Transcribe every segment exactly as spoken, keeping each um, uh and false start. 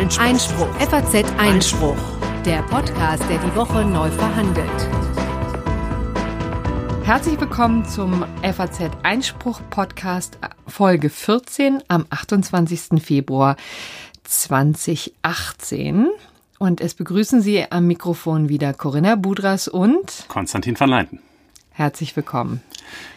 Einspruch. Einspruch. F A Z Einspruch. Der Podcast, der die Woche neu verhandelt. Herzlich willkommen zum F A Z Einspruch Podcast Folge vierzehn am achtundzwanzigsten Februar zweitausendachtzehn. Und es begrüßen Sie am Mikrofon wieder Corinna Budras und Konstantin van Leiten. Herzlich willkommen.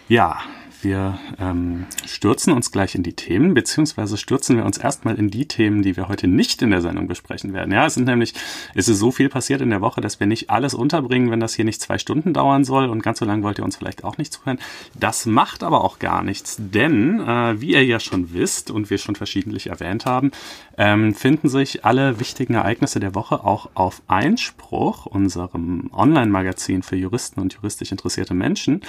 Ja, wir ähm, stürzen uns gleich in die Themen, beziehungsweise stürzen wir uns erstmal in die Themen, die wir heute nicht in der Sendung besprechen werden. Ja, es sind nämlich, es ist so viel passiert in der Woche, dass wir nicht alles unterbringen, wenn das hier nicht zwei Stunden dauern soll, und ganz so lange wollt ihr uns vielleicht auch nicht zuhören. Das macht aber auch gar nichts, denn äh, wie ihr ja schon wisst und wir schon verschiedentlich erwähnt haben, ähm, finden sich alle wichtigen Ereignisse der Woche auch auf Einspruch, unserem Online-Magazin für Juristen und juristisch interessierte Menschen,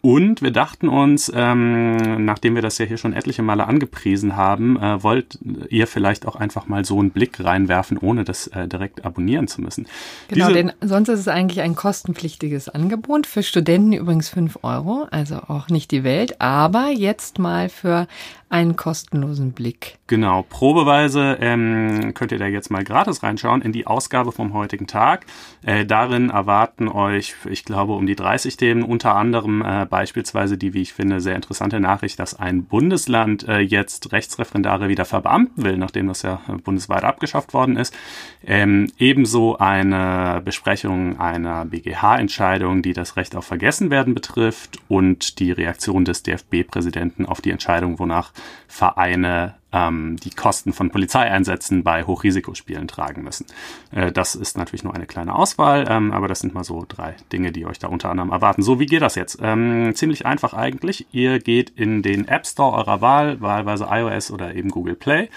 und wir dachten uns, Ähm, nachdem wir das ja hier schon etliche Male angepriesen haben, äh, wollt ihr vielleicht auch einfach mal so einen Blick reinwerfen, ohne das äh, direkt abonnieren zu müssen. Genau, Diese denn sonst ist es eigentlich ein kostenpflichtiges Angebot. Für Studenten übrigens fünf Euro, also auch nicht die Welt, aber jetzt mal für einen kostenlosen Blick. Genau, probeweise ähm, könnt ihr da jetzt mal gratis reinschauen in die Ausgabe vom heutigen Tag. Äh, darin erwarten euch, ich glaube, um die dreißig Themen, unter anderem äh, beispielsweise die, wie ich finde, sehr interessante Nachricht, dass ein Bundesland äh, jetzt Rechtsreferendare wieder verbeamten will, nachdem das ja bundesweit abgeschafft worden ist. Ähm, ebenso eine Besprechung einer B G H-Entscheidung, die das Recht auf Vergessenwerden betrifft, und die Reaktion des D F B-Präsidenten auf die Entscheidung, wonach Vereine ähm, die Kosten von Polizeieinsätzen bei Hochrisikospielen tragen müssen. Äh, das ist natürlich nur eine kleine Auswahl, ähm, aber das sind mal so drei Dinge, die euch da unter anderem erwarten. So, wie geht das jetzt? Ähm, ziemlich einfach eigentlich. Ihr geht in den App Store eurer Wahl, wahlweise iOS oder eben Google Play,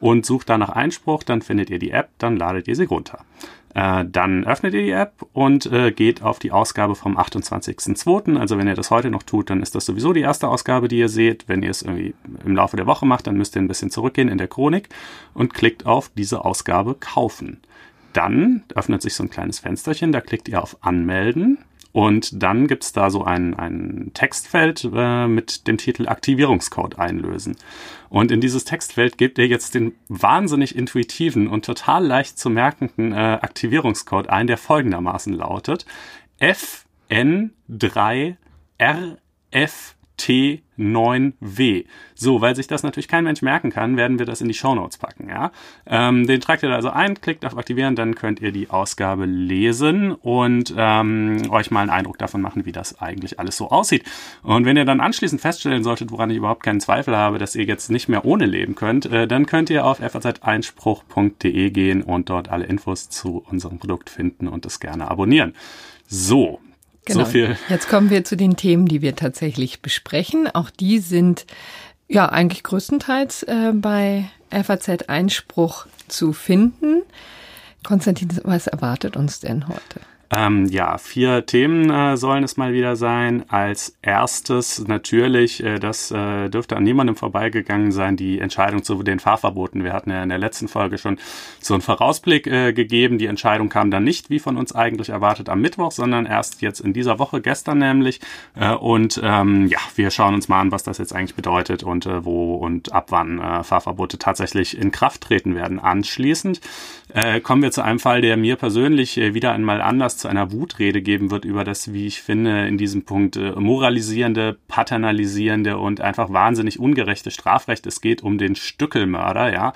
und sucht da nach Einspruch, dann findet ihr die App, dann ladet ihr sie runter. Äh, dann öffnet ihr die App und äh, geht auf die Ausgabe vom achtundzwanzigsten zweiten Also wenn ihr das heute noch tut, dann ist das sowieso die erste Ausgabe, die ihr seht. Wenn ihr es irgendwie im Laufe der Woche macht, dann müsst ihr ein bisschen zurückgehen in der Chronik und klickt auf diese Ausgabe kaufen. Dann öffnet sich so ein kleines Fensterchen, da klickt ihr auf Anmelden. Und dann gibt es da so ein, ein Textfeld äh, mit dem Titel Aktivierungscode einlösen. Und in dieses Textfeld gebt ihr jetzt den wahnsinnig intuitiven und total leicht zu merkenden äh, Aktivierungscode ein, der folgendermaßen lautet: F N drei R F T neun W. So, weil sich das natürlich kein Mensch merken kann, werden wir das in die Shownotes packen, ja. Ähm, den tragt ihr da also ein, klickt auf Aktivieren, dann könnt ihr die Ausgabe lesen und ähm, euch mal einen Eindruck davon machen, wie das eigentlich alles so aussieht. Und wenn ihr dann anschließend feststellen solltet, woran ich überhaupt keinen Zweifel habe, dass ihr jetzt nicht mehr ohne leben könnt, äh, dann könnt ihr auf f z Bindestrich einspruch Punkt de gehen und dort alle Infos zu unserem Produkt finden und es gerne abonnieren. So. Genau. So viel. Jetzt kommen wir zu den Themen, die wir tatsächlich besprechen. Auch die sind ja eigentlich größtenteils äh, bei F A Z Einspruch zu finden. Konstantin, was erwartet uns denn heute? Ähm, ja, vier Themen äh, sollen es mal wieder sein. Als erstes natürlich, äh, das äh, dürfte an niemandem vorbeigegangen sein, die Entscheidung zu den Fahrverboten. Wir hatten ja in der letzten Folge schon so einen Vorausblick äh, gegeben. Die Entscheidung kam dann nicht, wie von uns eigentlich erwartet, am Mittwoch, sondern erst jetzt in dieser Woche, gestern nämlich. Äh, und ähm, ja, wir schauen uns mal an, was das jetzt eigentlich bedeutet und äh, wo und ab wann äh, Fahrverbote tatsächlich in Kraft treten werden. Anschließend äh, kommen wir zu einem Fall, der mir persönlich äh, wieder einmal anders zu einer Wutrede geben wird über das, wie ich finde, in diesem Punkt äh, moralisierende, paternalisierende und einfach wahnsinnig ungerechte Strafrecht. Es geht um den Stückelmörder, ja.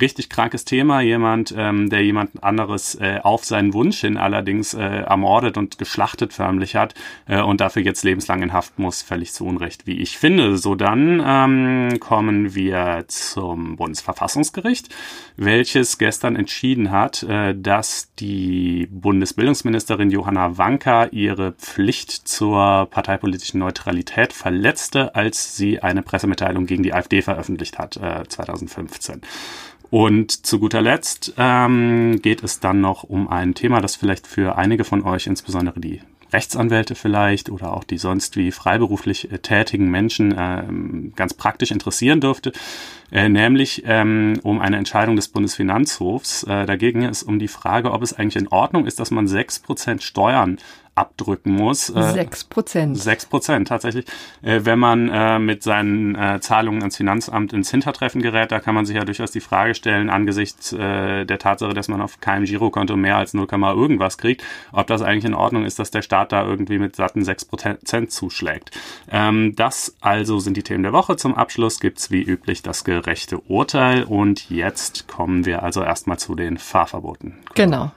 Richtig krankes Thema. Jemand, ähm, der jemand anderes äh, auf seinen Wunsch hin allerdings äh, ermordet und geschlachtet förmlich hat äh, und dafür jetzt lebenslang in Haft muss. Völlig zu Unrecht, wie ich finde. So, dann ähm, kommen wir zum Bundesverfassungsgericht, welches gestern entschieden hat, äh, dass die Bundesbildungsministerin Johanna Wanka ihre Pflicht zur parteipolitischen Neutralität verletzte, als sie eine Pressemitteilung gegen die AfD veröffentlicht hat, äh, zweitausendfünfzehn. Und zu guter Letzt ähm, geht es dann noch um ein Thema, das vielleicht für einige von euch, insbesondere die Rechtsanwälte vielleicht oder auch die sonst wie freiberuflich tätigen Menschen, äh, ganz praktisch interessieren dürfte, äh, nämlich ähm, um eine Entscheidung des Bundesfinanzhofs. Äh, dagegen ist es um die Frage, ob es eigentlich in Ordnung ist, dass man sechs Prozent Steuern abdrücken muss. Sechs Prozent. Sechs Prozent, tatsächlich. Äh, wenn man äh, mit seinen äh, Zahlungen ans Finanzamt ins Hintertreffen gerät, da kann man sich ja durchaus die Frage stellen, angesichts äh, der Tatsache, dass man auf keinem Girokonto mehr als null, irgendwas kriegt, ob das eigentlich in Ordnung ist, dass der Staat da irgendwie mit satten sechs Prozent zuschlägt. Ähm, das also sind die Themen der Woche. Zum Abschluss gibt es wie üblich das gerechte Urteil und jetzt kommen wir also erstmal zu den Fahrverboten. Genau.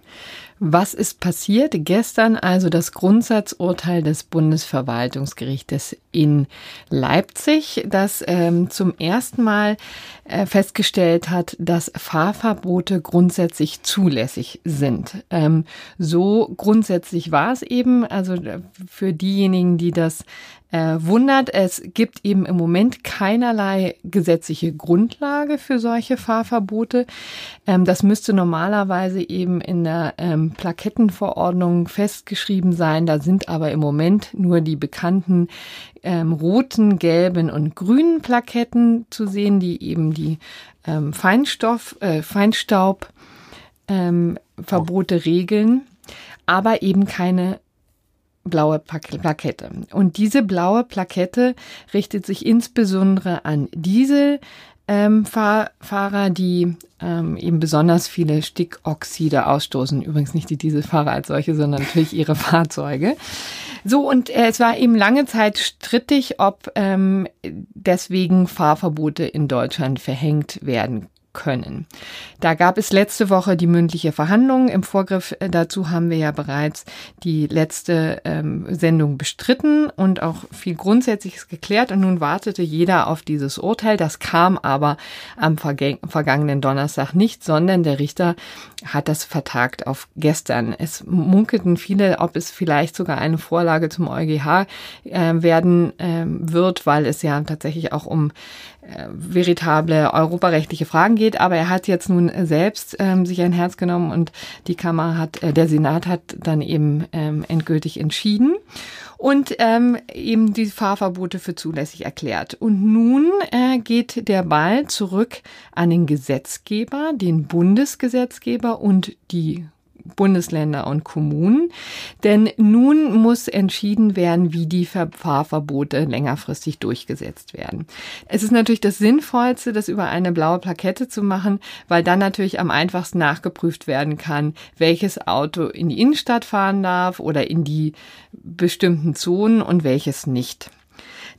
Was ist passiert? Gestern also das Grundsatzurteil des Bundesverwaltungsgerichtes in Leipzig, das ähm, zum ersten Mal äh, festgestellt hat, dass Fahrverbote grundsätzlich zulässig sind. Ähm, so grundsätzlich war es eben, also für diejenigen, die das äh, wundert, es gibt eben im Moment keinerlei gesetzliche Grundlage für solche Fahrverbote. Ähm, das müsste normalerweise eben in der ähm, Plakettenverordnung festgeschrieben sein. Da sind aber im Moment nur die bekannten ähm, roten, gelben und grünen Plaketten zu sehen, die eben die ähm, Feinstoff, äh, Feinstaubverbote ähm, oh. regeln, aber eben keine blaue Plakette. Und diese blaue Plakette richtet sich insbesondere an Diesel, Ähm, Fahr- Fahrer, die ähm, eben besonders viele Stickoxide ausstoßen. Übrigens nicht die Dieselfahrer als solche, sondern natürlich ihre Fahrzeuge. So, und äh, es war eben lange Zeit strittig, ob ähm, deswegen Fahrverbote in Deutschland verhängt werden können. Da gab es letzte Woche die mündliche Verhandlung. Im Vorgriff dazu haben wir ja bereits die letzte ähm, Sendung bestritten und auch viel Grundsätzliches geklärt. Und nun wartete jeder auf dieses Urteil. Das kam aber am verge- vergangenen Donnerstag nicht, sondern der Richter hat das vertagt auf gestern. Es munkelten viele, ob es vielleicht sogar eine Vorlage zum EuGH äh, werden äh, wird, weil es ja tatsächlich auch um äh, veritable europarechtliche Fragen geht. Geht, aber er hat jetzt nun selbst ähm, sich ein Herz genommen und die Kammer hat, äh, der Senat hat dann eben ähm, endgültig entschieden und ähm, eben die Fahrverbote für zulässig erklärt. Und nun äh, geht der Ball zurück an den Gesetzgeber, den Bundesgesetzgeber und die Bundesländer und Kommunen, denn nun muss entschieden werden, wie die Fahrverbote längerfristig durchgesetzt werden. Es ist natürlich das Sinnvollste, das über eine blaue Plakette zu machen, weil dann natürlich am einfachsten nachgeprüft werden kann, welches Auto in die Innenstadt fahren darf oder in die bestimmten Zonen und welches nicht.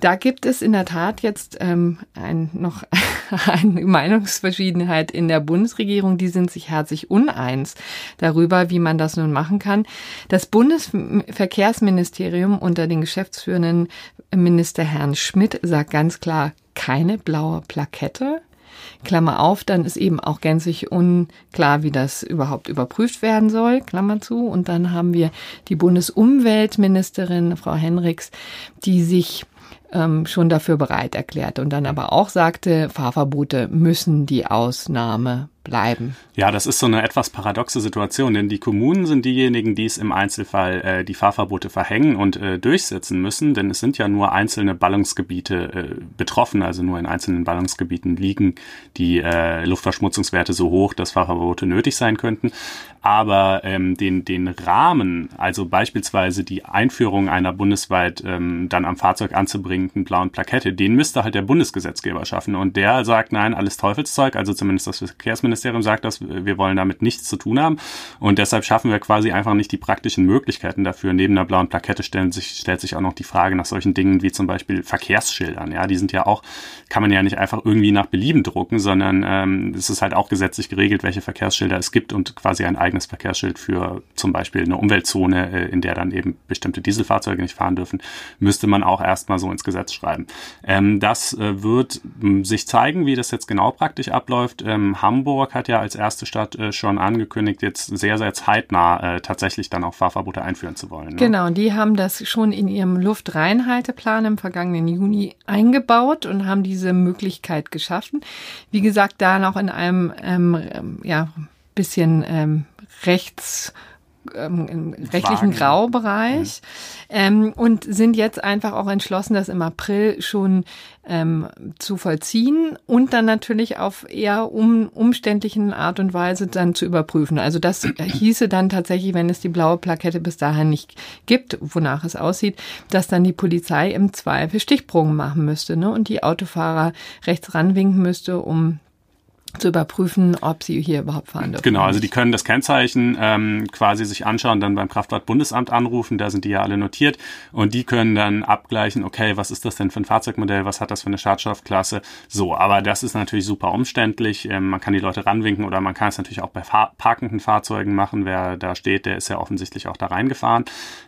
Da gibt es in der Tat jetzt ähm, ein, noch eine Meinungsverschiedenheit in der Bundesregierung. Die sind sich herzlich uneins darüber, wie man das nun machen kann. Das Bundesverkehrsministerium unter den geschäftsführenden Minister Herrn Schmidt sagt ganz klar, keine blaue Plakette. Klammer auf, dann ist eben auch gänzlich unklar, wie das überhaupt überprüft werden soll, Klammer zu. Und dann haben wir die Bundesumweltministerin, Frau Henriks, die sich ähm, schon dafür bereit erklärte und dann aber auch sagte, Fahrverbote müssen die Ausnahme bleiben. Ja, das ist so eine etwas paradoxe Situation, denn die Kommunen sind diejenigen, die es im Einzelfall äh, die Fahrverbote verhängen und äh, durchsetzen müssen, denn es sind ja nur einzelne Ballungsgebiete äh, betroffen, also nur in einzelnen Ballungsgebieten liegen die äh, Luftverschmutzungswerte so hoch, dass Fahrverbote nötig sein könnten. Aber ähm, den, den Rahmen, also beispielsweise die Einführung einer bundesweit ähm, dann am Fahrzeug anzubringenden blauen Plakette, den müsste halt der Bundesgesetzgeber schaffen und der sagt, nein, alles Teufelszeug, also zumindest das Verkehrsministerium sagt, dass wir wollen damit nichts zu tun haben und deshalb schaffen wir quasi einfach nicht die praktischen Möglichkeiten dafür. Neben einer blauen Plakette stellen sich, stellt sich auch noch die Frage nach solchen Dingen wie zum Beispiel Verkehrsschildern. Ja, die sind ja auch, kann man ja nicht einfach irgendwie nach Belieben drucken, sondern ähm, es ist halt auch gesetzlich geregelt, welche Verkehrsschilder es gibt und quasi ein eigenes Verkehrsschild für zum Beispiel eine Umweltzone, äh, in der dann eben bestimmte Dieselfahrzeuge nicht fahren dürfen, müsste man auch erstmal so ins Gesetz schreiben. Ähm, das äh, wird mh, sich zeigen, wie das jetzt genau praktisch abläuft. Ähm, Hamburg hat ja als erste Stadt äh, schon angekündigt, jetzt sehr, sehr zeitnah äh, tatsächlich dann auch Fahrverbote einführen zu wollen. Ne? Genau, die haben das schon in ihrem Luftreinhalteplan im vergangenen Juni eingebaut und haben diese Möglichkeit geschaffen. Wie gesagt, da noch in einem ähm, ja, bisschen ähm, rechts ähm, im rechtlichen Graubereich, mhm. ähm, und sind jetzt einfach auch entschlossen, das im April schon ähm, zu vollziehen und dann natürlich auf eher um, umständlichen Art und Weise dann zu überprüfen. Also das hieße dann tatsächlich, wenn es die blaue Plakette bis dahin nicht gibt, wonach es aussieht, dass dann die Polizei im Zweifel Stichproben machen müsste, ne, und die Autofahrer rechts ranwinken müsste, um zu überprüfen, ob sie hier überhaupt fahren dürfen. Genau, also die können das Kennzeichen ähm, quasi sich anschauen, dann beim Kraftfahrt-Bundesamt anrufen, da sind die ja alle notiert und die können dann abgleichen, okay, was ist das denn für ein Fahrzeugmodell, was hat das für eine Schadstoffklasse, so, aber das ist natürlich super umständlich, ähm, man kann die Leute ranwinken oder man kann es natürlich auch bei fahr- parkenden Fahrzeugen machen, wer da steht, der ist ja offensichtlich auch da reingefahren,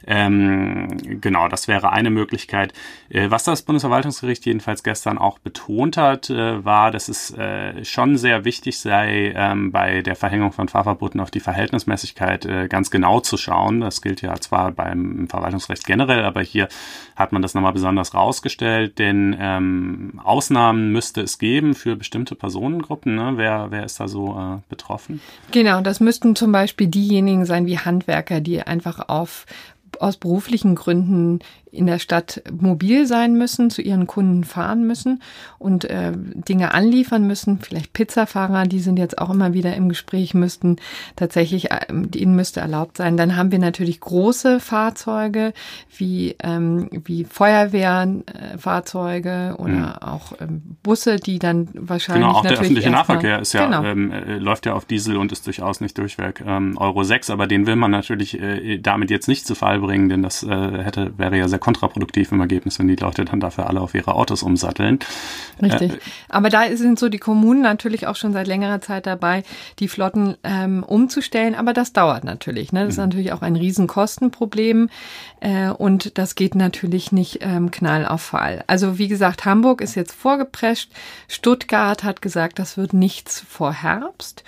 ähm, genau, das wäre eine Möglichkeit. Äh, was das Bundesverwaltungsgericht jedenfalls gestern auch betont hat, äh, war, dass es äh, schon sehr wichtig sei, ähm, bei der Verhängung von Fahrverboten auf die Verhältnismäßigkeit äh, ganz genau zu schauen. Das gilt ja zwar beim Verwaltungsrecht generell, aber hier hat man das nochmal besonders rausgestellt, denn ähm, Ausnahmen müsste es geben für bestimmte Personengruppen. Ne? Wer, wer ist da so äh, betroffen? Genau, das müssten zum Beispiel diejenigen sein wie Handwerker, die einfach auf aus beruflichen Gründen in der Stadt mobil sein müssen, zu ihren Kunden fahren müssen und äh, Dinge anliefern müssen. Vielleicht Pizzafahrer, die sind jetzt auch immer wieder im Gespräch, müssten tatsächlich, äh, ihnen müsste erlaubt sein. Dann haben wir natürlich große Fahrzeuge wie, ähm, wie Feuerwehrfahrzeuge oder mhm. auch ähm, Busse, die dann wahrscheinlich natürlich... Genau, auch der öffentliche Nahverkehr ist ja, genau. ähm, äh, läuft ja auf Diesel und ist durchaus nicht durchweg ähm, Euro sechs, aber den will man natürlich äh, damit jetzt nicht zu Fall bringen, denn das äh, hätte wäre ja sehr kontraproduktiv im Ergebnis, wenn die Leute dann dafür alle auf ihre Autos umsatteln. Richtig. Äh, Aber da sind so die Kommunen natürlich auch schon seit längerer Zeit dabei, die Flotten ähm, umzustellen. Aber das dauert natürlich. Ne? Das ist natürlich auch ein Riesenkostenproblem. Äh, und das geht natürlich nicht ähm, knall auf Fall. Also wie gesagt, Hamburg ist jetzt vorgeprescht. Stuttgart hat gesagt, das wird nichts vor Herbst.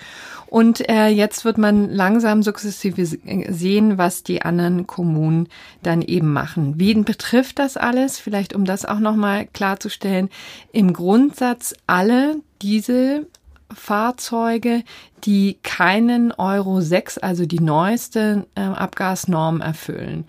Und äh, jetzt wird man langsam sukzessive sehen, was die anderen Kommunen dann eben machen. Wen betrifft das alles? Vielleicht, um das auch nochmal klarzustellen, im Grundsatz alle diese Fahrzeuge, die keinen Euro sechs, also die neueste äh, Abgasnorm erfüllen.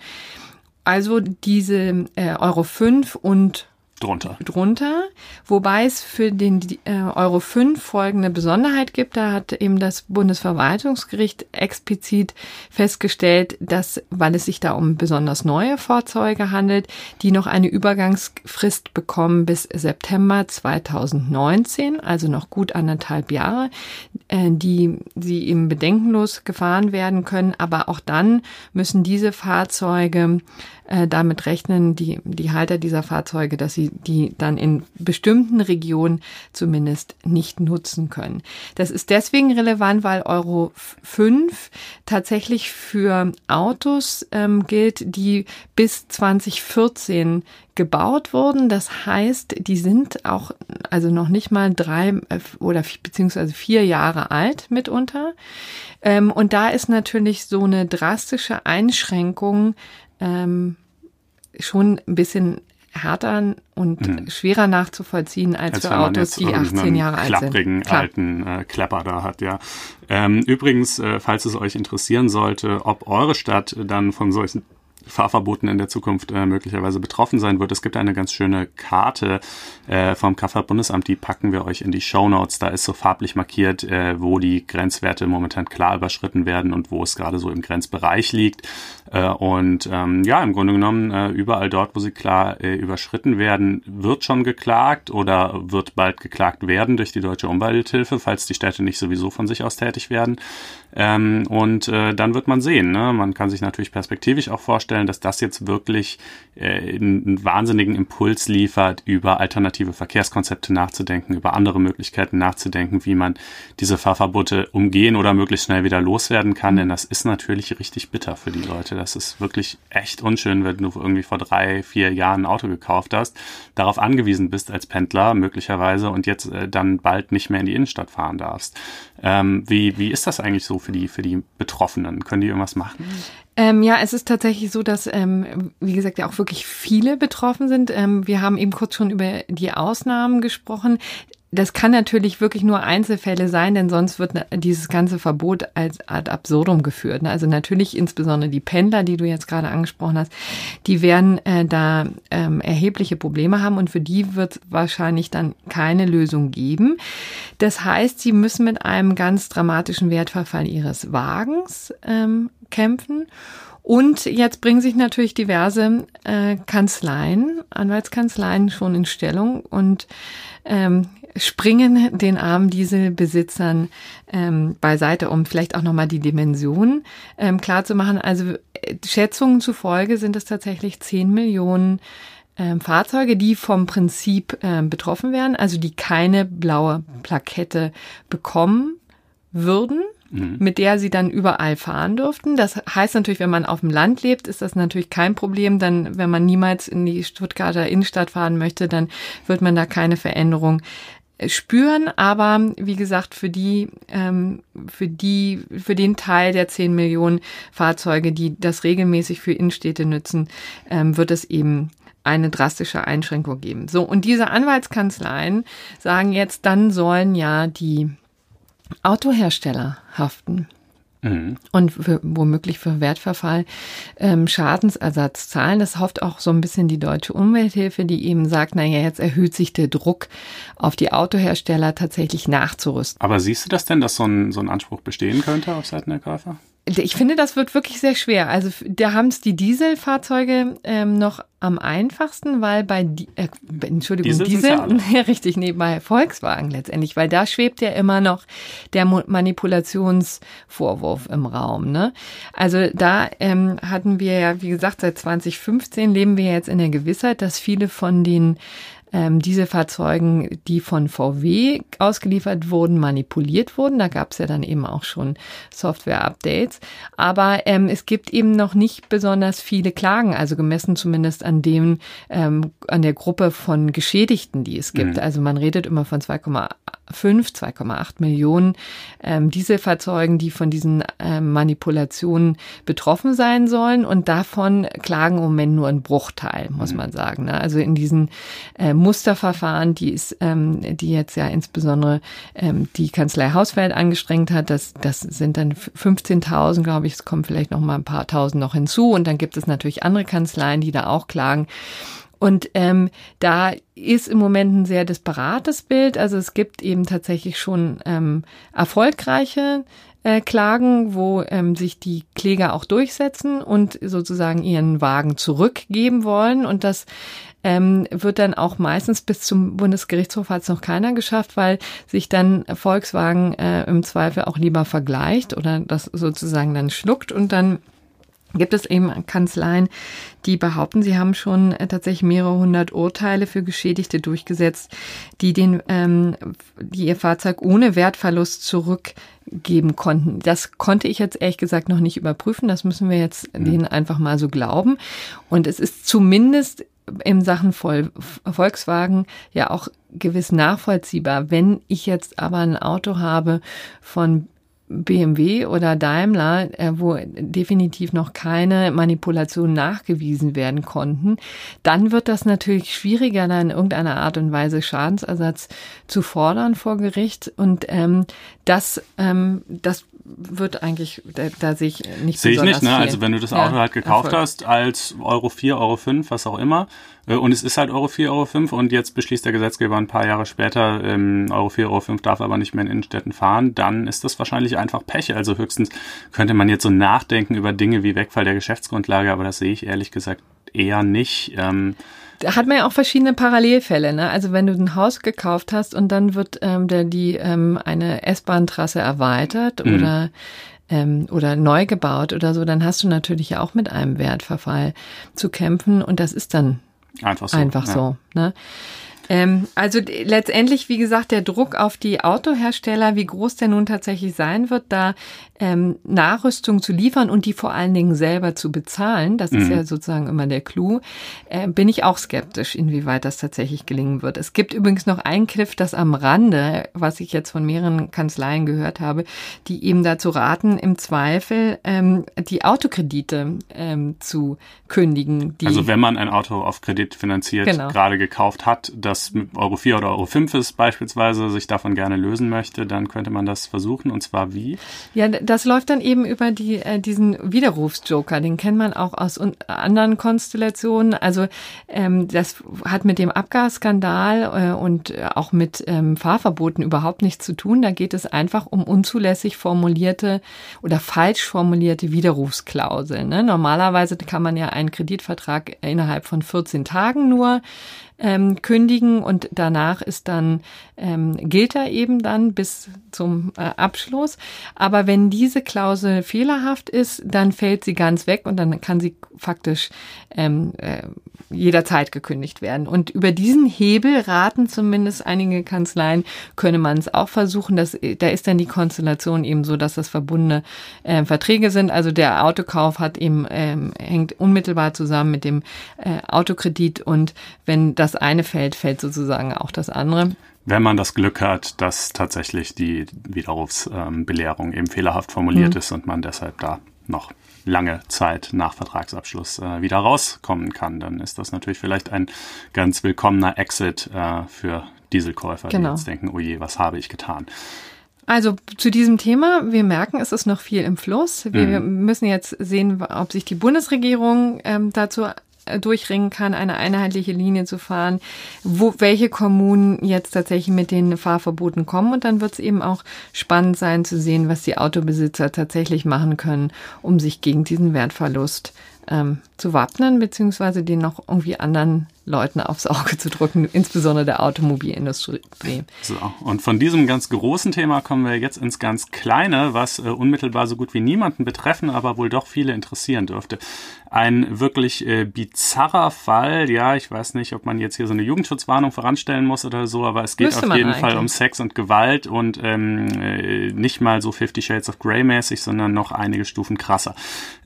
Also diese äh, Euro fünf und Drunter. Drunter, wobei es für den äh, Euro fünf folgende Besonderheit gibt. Da hat eben das Bundesverwaltungsgericht explizit festgestellt, dass, weil es sich da um besonders neue Fahrzeuge handelt, die noch eine Übergangsfrist bekommen bis September zweitausendneunzehn, also noch gut anderthalb Jahre, äh, die sie eben bedenkenlos gefahren werden können. Aber auch dann müssen diese Fahrzeuge äh, damit rechnen, die, die Halter dieser Fahrzeuge, dass sie die dann in bestimmten Regionen zumindest nicht nutzen können. Das ist deswegen relevant, weil Euro fünf tatsächlich für Autos ähm, gilt, die bis zwanzig vierzehn gebaut wurden. Das heißt, die sind auch also noch nicht mal drei oder beziehungsweise vier Jahre alt mitunter. Ähm, und da ist natürlich so eine drastische Einschränkung ähm, schon ein bisschen härter und hm. schwerer nachzuvollziehen als, als für Autos, die achtzehn Jahre alt sind. Klapprigen alten äh, Klapper da hat, ja. Ähm, übrigens, äh, falls es euch interessieren sollte, ob eure Stadt dann von solchen Fahrverboten in der Zukunft äh, möglicherweise betroffen sein wird. Es gibt eine ganz schöne Karte äh, vom Kraftfahrt-Bundesamt, die packen wir euch in die Shownotes. Da ist so farblich markiert, äh, wo die Grenzwerte momentan klar überschritten werden und wo es gerade so im Grenzbereich liegt. Äh, und ähm, ja, im Grunde genommen, äh, überall dort, wo sie klar äh, überschritten werden, wird schon geklagt oder wird bald geklagt werden durch die Deutsche Umwelthilfe, falls die Städte nicht sowieso von sich aus tätig werden. Ähm, und äh, dann wird man sehen, ne? Man kann sich natürlich perspektivisch auch vorstellen, dass das jetzt wirklich äh, einen wahnsinnigen Impuls liefert, über alternative Verkehrskonzepte nachzudenken, über andere Möglichkeiten nachzudenken, wie man diese Fahrverbote umgehen oder möglichst schnell wieder loswerden kann. Denn das ist natürlich richtig bitter für die Leute. Das ist wirklich echt unschön, wenn du irgendwie vor drei, vier Jahren ein Auto gekauft hast, darauf angewiesen bist als Pendler möglicherweise und jetzt äh, dann bald nicht mehr in die Innenstadt fahren darfst. Ähm, wie, wie ist das eigentlich so für die, für die Betroffenen? Können die irgendwas machen? Ähm, ja, es ist tatsächlich so, dass, ähm, wie gesagt, ja auch wirklich viele betroffen sind. Ähm, wir haben eben kurz schon über die Ausnahmen gesprochen. Das kann natürlich wirklich nur Einzelfälle sein, denn sonst wird dieses ganze Verbot als ad absurdum geführt. Also natürlich insbesondere die Pendler, die du jetzt gerade angesprochen hast, die werden äh, da ähm, erhebliche Probleme haben und für die wird es wahrscheinlich dann keine Lösung geben. Das heißt, sie müssen mit einem ganz dramatischen Wertverfall ihres Wagens ähm, kämpfen. Und jetzt bringen sich natürlich diverse äh, Kanzleien, Anwaltskanzleien schon in Stellung und ähm, springen den armen Dieselbesitzern ähm, beiseite, um vielleicht auch nochmal die Dimension ähm, klarzumachen. Also äh, Schätzungen zufolge sind es tatsächlich zehn Millionen ähm, Fahrzeuge, die vom Prinzip äh, betroffen wären, also die keine blaue Plakette bekommen würden, mit der sie dann überall fahren dürften. Das heißt natürlich, wenn man auf dem Land lebt, ist das natürlich kein Problem. Dann, wenn man niemals in die Stuttgarter Innenstadt fahren möchte, dann wird man da keine Veränderung spüren. Aber wie gesagt, für die, ähm, für die, für den Teil der zehn Millionen Fahrzeuge, die das regelmäßig für Innenstädte nützen, ähm, wird es eben eine drastische Einschränkung geben. So, und diese Anwaltskanzleien sagen jetzt, dann sollen ja die Autohersteller haften mhm. und für, womöglich für Wertverfall ähm, Schadensersatz zahlen. Das hofft auch so ein bisschen die Deutsche Umwelthilfe, die eben sagt, naja, jetzt erhöht sich der Druck auf die Autohersteller tatsächlich nachzurüsten. Aber siehst du das denn, dass so ein, so ein Anspruch bestehen könnte auf Seiten der Käufer? Ich finde, das wird wirklich sehr schwer. Also da haben es die Dieselfahrzeuge ähm, noch am einfachsten, weil bei, Di- äh, Entschuldigung, Diesel, Diesel ja richtig, nee, bei Volkswagen letztendlich, weil da schwebt ja immer noch der Mo- Manipulationsvorwurf im Raum, ne? Also da ähm, hatten wir ja, wie gesagt, seit zwanzig fünfzehn leben wir jetzt in der Gewissheit, dass viele von den Ähm, diese Fahrzeuge, die von V W ausgeliefert wurden, manipuliert wurden. Da gab es ja dann eben auch schon Software-Updates. Aber ähm, es gibt eben noch nicht besonders viele Klagen, also gemessen zumindest an dem, ähm, an der Gruppe von Geschädigten, die es gibt. Mhm. Also man redet immer von zwei Komma fünf, zwei Komma acht Millionen ähm, Dieselfahrzeugen, die von diesen ähm, Manipulationen betroffen sein sollen. Und davon klagen im Moment nur ein Bruchteil, muss mhm. man sagen. Ne? Also in diesen äh, Musterverfahren, die ist, ähm, die jetzt ja insbesondere ähm, die Kanzlei Hausfeld angestrengt hat, das, das sind dann fünfzehntausend, glaube ich, es kommen vielleicht noch mal ein paar Tausend noch hinzu. Und dann gibt es natürlich andere Kanzleien, die da auch klagen. Und ähm, da ist im Moment ein sehr disparates Bild. Also es gibt eben tatsächlich schon ähm, erfolgreiche äh, Klagen, wo ähm, sich die Kläger auch durchsetzen und sozusagen ihren Wagen zurückgeben wollen. Und das ähm, wird dann auch meistens bis zum Bundesgerichtshof hat es noch keiner geschafft, weil sich dann Volkswagen äh, im Zweifel auch lieber vergleicht oder das sozusagen dann schluckt und dann gibt es eben Kanzleien, die behaupten, sie haben schon tatsächlich mehrere hundert Urteile für Geschädigte durchgesetzt, die den, ähm, die ihr Fahrzeug ohne Wertverlust zurückgeben konnten. Das konnte ich jetzt ehrlich gesagt noch nicht überprüfen. Das müssen wir jetzt mhm. denen einfach mal so glauben. Und es ist zumindest in Sachen Volkswagen ja auch gewiss nachvollziehbar. Wenn ich jetzt aber ein Auto habe von B M W oder Daimler, wo definitiv noch keine Manipulationen nachgewiesen werden konnten, dann wird das natürlich schwieriger, da in irgendeiner Art und Weise Schadensersatz zu fordern vor Gericht. Und ähm, das, ähm, das wird eigentlich, da, da sehe ich nicht sehe ich nicht, ne? Also wenn du das Auto ja, halt gekauft Erfolg. hast als Euro vier, Euro fünf, was auch immer, und es ist halt Euro vier, Euro fünf und jetzt beschließt der Gesetzgeber ein paar Jahre später, ähm, Euro vier, Euro fünf darf aber nicht mehr in Innenstädten fahren, dann ist das wahrscheinlich einfach Pech. Also höchstens könnte man jetzt so nachdenken über Dinge wie Wegfall der Geschäftsgrundlage, aber das sehe ich ehrlich gesagt eher nicht. Ähm, Da hat man ja auch verschiedene Parallelfälle, ne? Also wenn du ein Haus gekauft hast und dann wird ähm, der, die ähm, eine S-Bahn-Trasse erweitert mhm. oder ähm, oder neu gebaut oder so, dann hast du natürlich auch mit einem Wertverfall zu kämpfen und das ist dann einfach so. Einfach ja. so ne? ähm, also d- letztendlich, wie gesagt, der Druck auf die Autohersteller, wie groß der nun tatsächlich sein wird, da ähm, Nachrüstung zu liefern und die vor allen Dingen selber zu bezahlen, das mhm. ist ja sozusagen immer der Clou, äh, bin ich auch skeptisch, inwieweit das tatsächlich gelingen wird. Es gibt übrigens noch einen Kniff, das am Rande, was ich jetzt von mehreren Kanzleien gehört habe, die eben dazu raten, im Zweifel ähm, die Autokredite ähm, zu kündigen. Die also wenn man ein Auto auf Kredit finanziert, genau. gerade gekauft hat, das das Euro vier oder Euro fünf ist beispielsweise, sich davon gerne lösen möchte, dann könnte man das versuchen. Und zwar wie? Ja, das läuft dann eben über die, äh, diesen Widerrufsjoker. Den kennt man auch aus un- anderen Konstellationen. Also ähm, das hat mit dem Abgasskandal äh, und auch mit ähm, Fahrverboten überhaupt nichts zu tun. Da geht es einfach um unzulässig formulierte oder falsch formulierte Widerrufsklauseln. Ne? Normalerweise kann man ja einen Kreditvertrag innerhalb von vierzehn Tagen nur ähm, kündigen und danach ist dann, ähm, gilt er eben dann bis zum äh, Abschluss. Aber wenn diese Klausel fehlerhaft ist, dann fällt sie ganz weg und dann kann sie faktisch ähm, äh, jederzeit gekündigt werden. Und über diesen Hebel raten zumindest einige Kanzleien, könne man es auch versuchen. Das, da ist dann die Konstellation eben so, dass das verbundene äh, Verträge sind. Also der Autokauf hat eben, ähm, hängt unmittelbar zusammen mit dem äh, Autokredit und wenn das eine fällt, fällt sozusagen auch das andere. Wenn man das Glück hat, dass tatsächlich die Widerrufsbelehrung ähm, eben fehlerhaft formuliert mhm. ist und man deshalb da noch lange Zeit nach Vertragsabschluss äh, wieder rauskommen kann, dann ist das natürlich vielleicht ein ganz willkommener Exit äh, für Dieselkäufer, genau, die jetzt denken, oh je, was habe ich getan? Also zu diesem Thema, wir merken, es ist noch viel im Fluss. Wir, mhm. wir müssen jetzt sehen, ob sich die Bundesregierung ähm, dazu durchringen kann, eine einheitliche Linie zu fahren, wo welche Kommunen jetzt tatsächlich mit den Fahrverboten kommen. Und dann wird es eben auch spannend sein zu sehen, was die Autobesitzer tatsächlich machen können, um sich gegen diesen Wertverlust ähm, zu wappnen, beziehungsweise den noch irgendwie anderen Leuten aufs Auge zu drücken, insbesondere der Automobilindustrie. So, und von diesem ganz großen Thema kommen wir jetzt ins ganz Kleine, was äh, unmittelbar so gut wie niemanden betreffen, aber wohl doch viele interessieren dürfte. Ein wirklich äh, bizarrer Fall, ja, ich weiß nicht, ob man jetzt hier so eine Jugendschutzwarnung voranstellen muss oder so, aber es geht Müsste auf jeden eigentlich. Fall um Sex und Gewalt und ähm, äh, nicht mal so Fifty Shades of Grey mäßig, sondern noch einige Stufen krasser.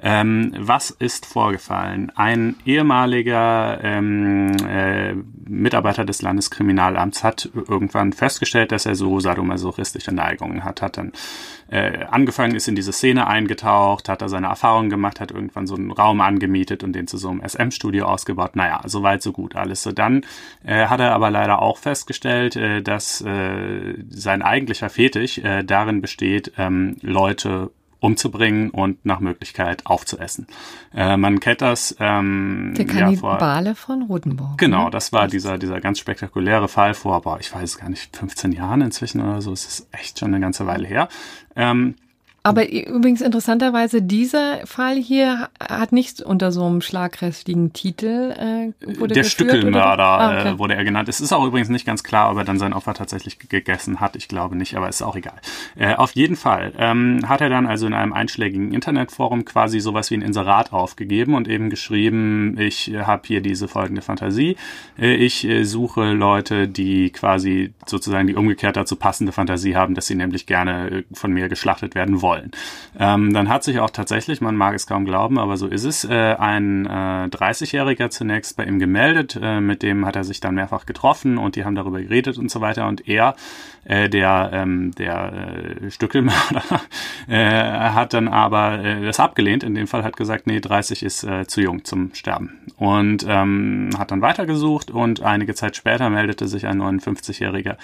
Ähm, was ist vorgefallen? Ein ehemaliger ähm, Äh, Mitarbeiter des Landeskriminalamts hat irgendwann festgestellt, dass er so sadomasochistische Neigungen hat, hat dann äh, angefangen, ist in diese Szene eingetaucht, hat da seine Erfahrungen gemacht, hat irgendwann so einen Raum angemietet und den zu so einem S M-Studio ausgebaut. Naja, so weit, so gut alles. So dann äh, hat er aber leider auch festgestellt, äh, dass äh, sein eigentlicher Fetisch äh, darin besteht, ähm, Leute umzubringen und nach Möglichkeit aufzuessen. Äh, man kennt das. Ähm, Der Kannibale ja, von Rotenburg. Genau, das war dieser dieser ganz spektakuläre Fall vor, boah, ich weiß gar nicht, fünfzehn Jahren inzwischen oder so. Es ist echt schon eine ganze Weile her. Ähm, Aber übrigens interessanterweise, dieser Fall hier hat nicht unter so einem schlagkräftigen Titel äh, wurde Der geführt, Stückelmörder ah, okay. äh, wurde er genannt. Es ist auch übrigens nicht ganz klar, ob er dann sein Opfer tatsächlich gegessen hat. Ich glaube nicht, aber ist auch egal. Äh, auf jeden Fall ähm, hat er dann also in einem einschlägigen Internetforum quasi sowas wie ein Inserat aufgegeben und eben geschrieben, ich äh, habe hier diese folgende Fantasie. Äh, ich äh, suche Leute, die quasi sozusagen die umgekehrt dazu passende Fantasie haben, dass sie nämlich gerne äh, von mir geschlachtet werden wollen. Ähm, dann hat sich auch tatsächlich, man mag es kaum glauben, aber so ist es, äh, ein äh, dreißigjähriger zunächst bei ihm gemeldet, äh, mit dem hat er sich dann mehrfach getroffen und die haben darüber geredet und so weiter und er, äh, der, ähm, der äh, Stückelmörder, äh, hat dann aber äh, das abgelehnt, in dem Fall hat gesagt, nee, dreißig ist äh, zu jung zum Sterben und ähm, hat dann weitergesucht und einige Zeit später meldete sich ein neunundfünfzigjähriger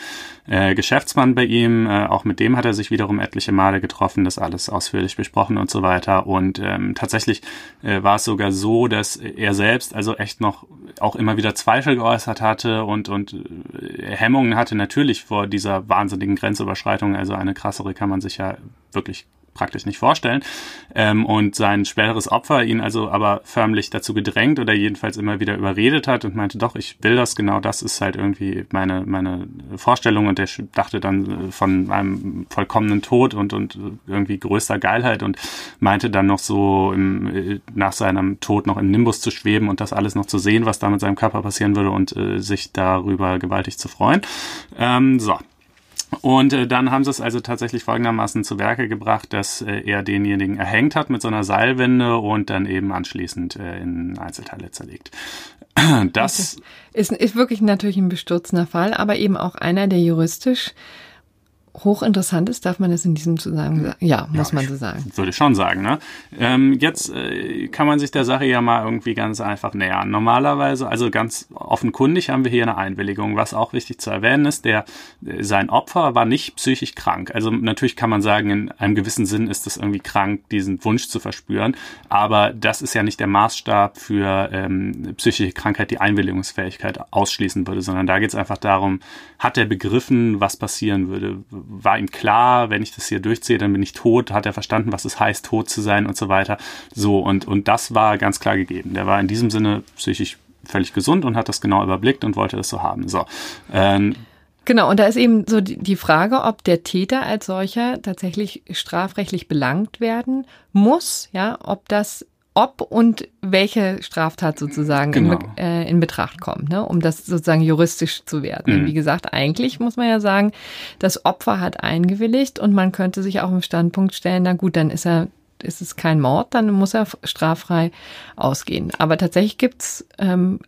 äh, Geschäftsmann bei ihm, äh, auch mit dem hat er sich wiederum etliche Male getroffen, das alles ausführlich besprochen und so weiter und ähm, tatsächlich äh, war es sogar so, dass er selbst also echt noch auch immer wieder Zweifel geäußert hatte und, und äh, Hemmungen hatte natürlich vor dieser wahnsinnigen Grenzüberschreitung, also eine krassere kann man sich ja wirklich praktisch nicht vorstellen ähm, und sein späteres Opfer ihn also aber förmlich dazu gedrängt oder jedenfalls immer wieder überredet hat und meinte, doch, ich will das, genau das ist halt irgendwie meine, meine Vorstellung und der dachte dann von einem vollkommenen Tod und, und irgendwie größter Geilheit und meinte dann noch so im, nach seinem Tod noch im Nimbus zu schweben und das alles noch zu sehen, was da mit seinem Körper passieren würde und äh, sich darüber gewaltig zu freuen. Ähm, so. Und äh, dann haben sie es also tatsächlich folgendermaßen zu Werke gebracht, dass äh, er denjenigen erhängt hat mit so einer Seilwinde und dann eben anschließend äh, in Einzelteile zerlegt. Das okay. ist, ist wirklich natürlich ein bestürzender Fall, aber eben auch einer, der juristisch hochinteressant ist, darf man das in diesem Zusammenhang sagen? Ja, muss ja, man so sagen. Würde ich schon sagen, ne? Ähm, jetzt äh, kann man sich der Sache ja mal irgendwie ganz einfach nähern. Normalerweise, also ganz offenkundig haben wir hier eine Einwilligung. Was auch wichtig zu erwähnen ist, der sein Opfer war nicht psychisch krank. Also natürlich kann man sagen, in einem gewissen Sinn ist es irgendwie krank, diesen Wunsch zu verspüren. Aber das ist ja nicht der Maßstab für ähm, psychische Krankheit, die Einwilligungsfähigkeit ausschließen würde, sondern da geht es einfach darum, hat er begriffen, was passieren würde? War ihm klar, wenn ich das hier durchziehe, dann bin ich tot, hat er verstanden, was es heißt, tot zu sein und so weiter. So, und, und das war ganz klar gegeben. Der war in diesem Sinne psychisch völlig gesund und hat das genau überblickt und wollte das so haben. So, ähm, genau, und da ist eben so die Frage, ob der Täter als solcher tatsächlich strafrechtlich belangt werden muss, ja, ob das ob und welche Straftat sozusagen genau. in, Be- äh, in Betracht kommt, ne? Um das sozusagen juristisch zu werten. Mhm. Denn wie gesagt, eigentlich muss man ja sagen, das Opfer hat eingewilligt und man könnte sich auch im Standpunkt stellen, na gut, dann ist er, ist es kein Mord, dann muss er straffrei ausgehen. Aber tatsächlich gibt's ähm,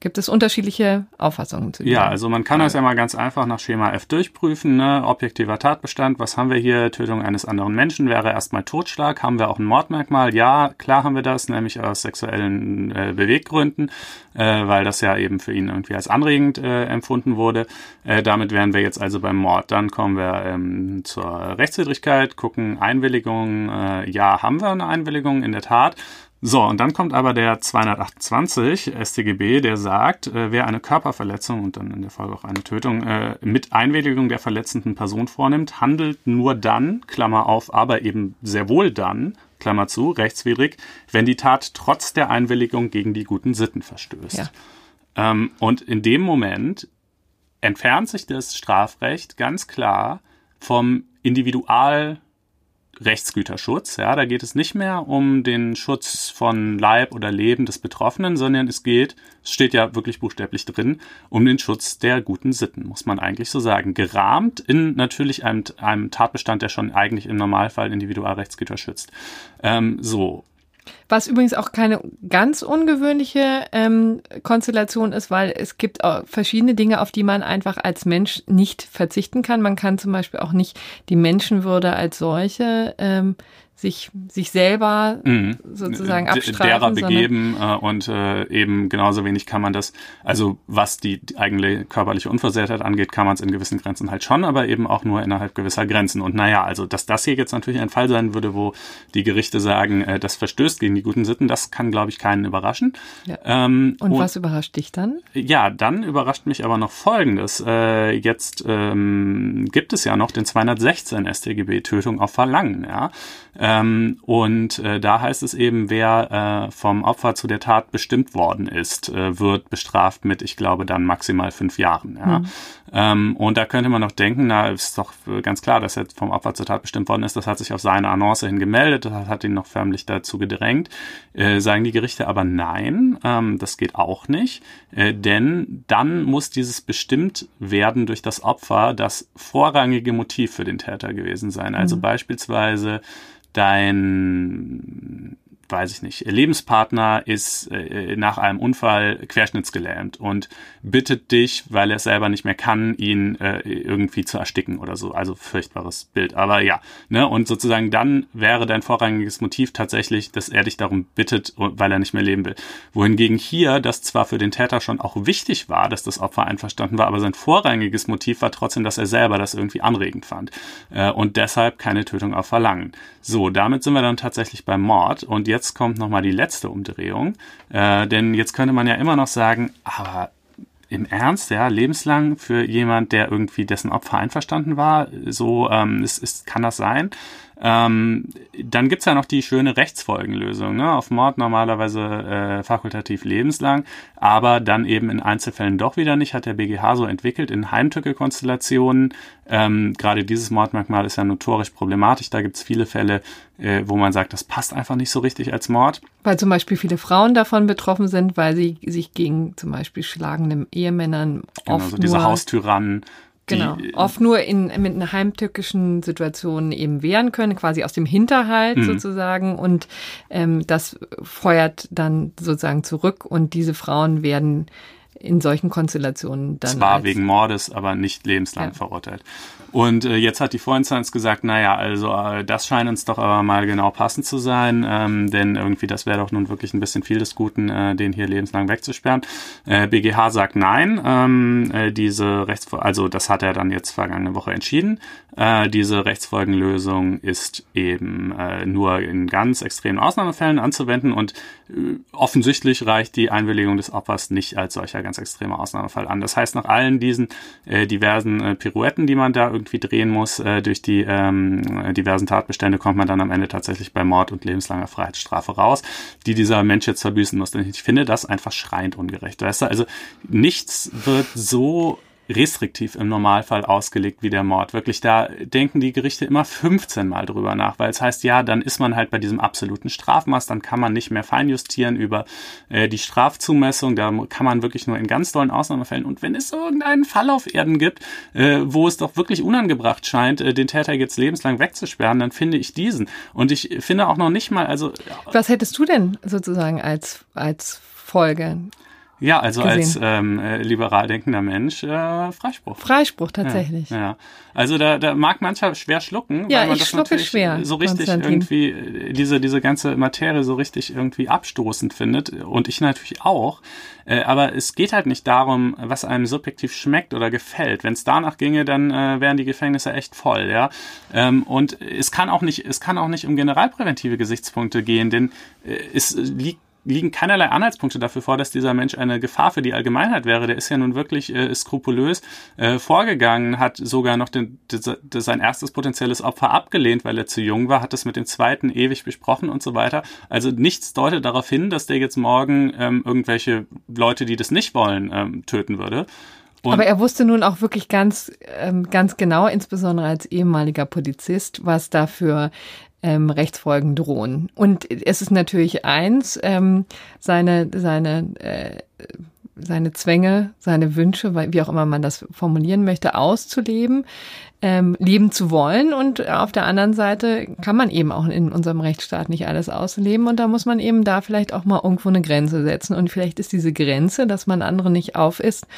Gibt es unterschiedliche Auffassungen zu dem? Ja, also man kann das ja mal ganz einfach nach Schema F durchprüfen, ne? Objektiver Tatbestand, was haben wir hier? Tötung eines anderen Menschen wäre erstmal Totschlag. Haben wir auch ein Mordmerkmal? Ja, klar haben wir das, nämlich aus sexuellen äh, Beweggründen, äh, weil das ja eben für ihn irgendwie als anregend äh, empfunden wurde. Äh, damit wären wir jetzt also beim Mord. Dann kommen wir ähm, zur Rechtswidrigkeit, gucken Einwilligung. Äh, ja, haben wir eine Einwilligung, in der Tat. So, und dann kommt aber der zweihundertachtundzwanzig S t G B, der sagt, äh, wer eine Körperverletzung und dann in der Folge auch eine Tötung äh, mit Einwilligung der verletzenden Person vornimmt, handelt nur dann, Klammer auf, aber eben sehr wohl dann, Klammer zu, rechtswidrig, wenn die Tat trotz der Einwilligung gegen die guten Sitten verstößt. Ja. Ähm, und in dem Moment entfernt sich das Strafrecht ganz klar vom Individual- Rechtsgüterschutz, ja, da geht es nicht mehr um den Schutz von Leib oder Leben des Betroffenen, sondern es geht, es steht ja wirklich buchstäblich drin, um den Schutz der guten Sitten, muss man eigentlich so sagen. Gerahmt in natürlich einem, einem Tatbestand, der schon eigentlich im Normalfall Individualrechtsgüter schützt. Ähm, so. Was übrigens auch keine ganz ungewöhnliche ähm, Konstellation ist, weil es gibt auch verschiedene Dinge, auf die man einfach als Mensch nicht verzichten kann. Man kann zum Beispiel auch nicht die Menschenwürde als solche ähm, sich sich selber mhm. sozusagen abstreiten. Derer begeben äh, und äh, eben genauso wenig kann man das, also was die, die eigene körperliche Unversehrtheit angeht, kann man es in gewissen Grenzen halt schon, aber eben auch nur innerhalb gewisser Grenzen. Und naja, also dass das hier jetzt natürlich ein Fall sein würde, wo die Gerichte sagen, äh, das verstößt gegen die guten Sitten, das kann, glaube ich, keinen überraschen. Ja. Ähm, und, und was überrascht dich dann? Ja, dann überrascht mich aber noch Folgendes. Äh, jetzt ähm, gibt es ja noch den zweihundertsechzehn S t G B, Tötung auf Verlangen, ja. Äh, Ähm, und äh, da heißt es eben, wer äh, vom Opfer zu der Tat bestimmt worden ist, äh, wird bestraft mit, ich glaube, dann maximal fünf Jahren. Ja? Mhm. Ähm, und da könnte man noch denken, na, ist doch ganz klar, dass er vom Opfer zur Tat bestimmt worden ist. Das hat sich auf seine Annonce hin gemeldet, das hat ihn noch förmlich dazu gedrängt. Äh, sagen die Gerichte aber nein, ähm, das geht auch nicht, äh, denn dann muss dieses bestimmt werden durch das Opfer das vorrangige Motiv für den Täter gewesen sein. Also mhm. beispielsweise dein, weiß ich nicht, Lebenspartner ist äh, nach einem Unfall querschnittsgelähmt und bittet dich, weil er es selber nicht mehr kann, ihn äh, irgendwie zu ersticken oder so. Also furchtbares Bild. Aber ja, ne, und sozusagen dann wäre dein vorrangiges Motiv tatsächlich, dass er dich darum bittet, weil er nicht mehr leben will. Wohingegen hier, das zwar für den Täter schon auch wichtig war, dass das Opfer einverstanden war, aber sein vorrangiges Motiv war trotzdem, dass er selber das irgendwie anregend fand. Äh, und deshalb keine Tötung auf Verlangen. So, damit sind wir dann tatsächlich beim Mord. Und jetzt Jetzt kommt nochmal die letzte Umdrehung, äh, denn jetzt könnte man ja immer noch sagen, aber im Ernst, ja, lebenslang für jemand, der irgendwie dessen Opfer einverstanden war, so ähm, ist, ist, kann das sein? Ähm, dann gibt's ja noch die schöne Rechtsfolgenlösung, ne? Auf Mord normalerweise äh, fakultativ lebenslang, aber dann eben in Einzelfällen doch wieder nicht, hat der B G H so entwickelt in Heimtücke-Konstellationen. Ähm, gerade dieses Mordmerkmal ist ja notorisch problematisch, da gibt's viele Fälle, äh, wo man sagt, das passt einfach nicht so richtig als Mord. Weil zum Beispiel viele Frauen davon betroffen sind, weil sie sich gegen zum Beispiel schlagende Ehemännern oft Genau, so diese Haustyrannen. Genau, die, oft nur in, mit einer heimtückischen Situation eben wehren können, quasi aus dem Hinterhalt mhm. sozusagen und ähm, das feuert dann sozusagen zurück und diese Frauen werden in solchen Konstellationen dann... Zwar wegen Mordes, aber nicht lebenslang ja. verurteilt. Und äh, jetzt hat die Vorinstanz gesagt, naja, also äh, das scheint uns doch aber mal genau passend zu sein, ähm, denn irgendwie das wäre doch nun wirklich ein bisschen viel des Guten, äh, den hier lebenslang wegzusperren. Äh, B G H sagt nein, ähm, äh, diese Rechtsfol- also das hat er dann jetzt vergangene Woche entschieden. Äh, diese Rechtsfolgenlösung ist eben äh, nur in ganz extremen Ausnahmefällen anzuwenden und äh, offensichtlich reicht die Einwilligung des Opfers nicht als solcher ganz extremer Ausnahmefall an. Das heißt, nach allen diesen äh, diversen äh, Pirouetten, die man da irgendwie drehen muss, äh, durch die ähm, diversen Tatbestände, kommt man dann am Ende tatsächlich bei Mord und lebenslanger Freiheitsstrafe raus, die dieser Mensch jetzt verbüßen muss. Ich finde das einfach schreiend ungerecht. Weißt du? Also nichts wird so restriktiv im Normalfall ausgelegt wie der Mord. Wirklich, da denken die Gerichte immer fünfzehn Mal drüber nach, weil es heißt, ja, dann ist man halt bei diesem absoluten Strafmaß, dann kann man nicht mehr feinjustieren über äh, die Strafzumessung, da kann man wirklich nur in ganz tollen Ausnahmefällen, und wenn es irgendeinen Fall auf Erden gibt, äh, wo es doch wirklich unangebracht scheint, äh, den Täter jetzt lebenslang wegzusperren, dann finde ich diesen. Und ich finde auch noch nicht mal, also... Was hättest du denn sozusagen als, als Folge? Ja, also gesehen. als ähm, liberal denkender Mensch äh, Freispruch. Freispruch tatsächlich. Ja, ja. Also da, da mag mancher schwer schlucken, ja, weil man das natürlich schwer, so richtig irgendwie diese diese ganze Materie so richtig irgendwie abstoßend findet, und ich natürlich auch. Äh, aber es geht halt nicht darum, was einem subjektiv schmeckt oder gefällt. Wenn es danach ginge, dann äh, wären die Gefängnisse echt voll, ja. Ähm, und es kann auch nicht, es kann auch nicht um generalpräventive Gesichtspunkte gehen, denn äh, es liegt liegen keinerlei Anhaltspunkte dafür vor, dass dieser Mensch eine Gefahr für die Allgemeinheit wäre. Der ist ja nun wirklich äh, skrupulös äh, vorgegangen, hat sogar noch den, des, des sein erstes potenzielles Opfer abgelehnt, weil er zu jung war, hat das mit dem zweiten ewig besprochen und so weiter. Also nichts deutet darauf hin, dass der jetzt morgen ähm, irgendwelche Leute, die das nicht wollen, ähm, töten würde. Und aber er wusste nun auch wirklich ganz, ähm, ganz genau, insbesondere als ehemaliger Polizist, was dafür Ähm, Rechtsfolgen drohen. Und es ist natürlich eins, ähm, seine, seine, äh, seine Zwänge, seine Wünsche, wie auch immer man das formulieren möchte, auszuleben, ähm, leben zu wollen. Und auf der anderen Seite kann man eben auch in unserem Rechtsstaat nicht alles ausleben. Und da muss man eben da vielleicht auch mal irgendwo eine Grenze setzen. Und vielleicht ist diese Grenze, dass man andere nicht aufisst